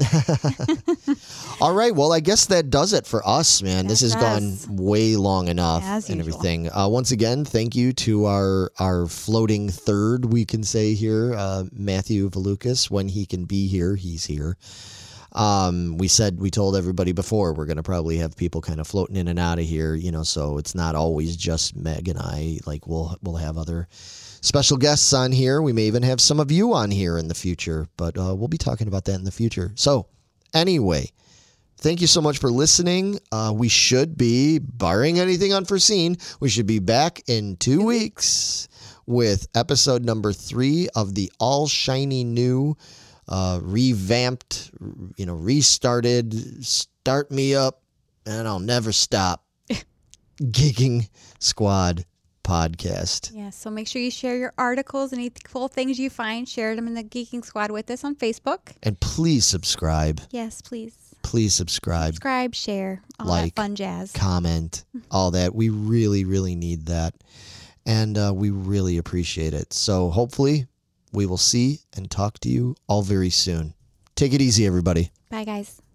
All right. Well, I guess that does it for us, man. That's this has us. gone way long enough As and usual. everything. Uh, once again, thank you to our, our floating third, we can say here, uh, Matthew Valukas. When he can be here, he's here. Um, we said, we told everybody before, we're going to probably have people kind of floating in and out of here, you know, so it's not always just Meg and I, like we'll, we'll have other special guests on here. We may even have some of you on here in the future, but, uh, we'll be talking about that in the future. So anyway, thank you so much for listening. Uh, we should be, barring anything unforeseen, we should be back in two weeks with episode number three of the all shiny new Uh, revamped, you know, restarted, start me up, and I'll never stop. Geeking Squad podcast. Yeah, so make sure you share your articles and any cool things you find. Share them in the Geeking Squad with us on Facebook. And please subscribe. Yes, please. Please subscribe. Subscribe, share, all like, that fun jazz. Comment, all that. We really, really need that. And uh, we really appreciate it. So hopefully we will see and talk to you all very soon. Take it easy, everybody. Bye, guys.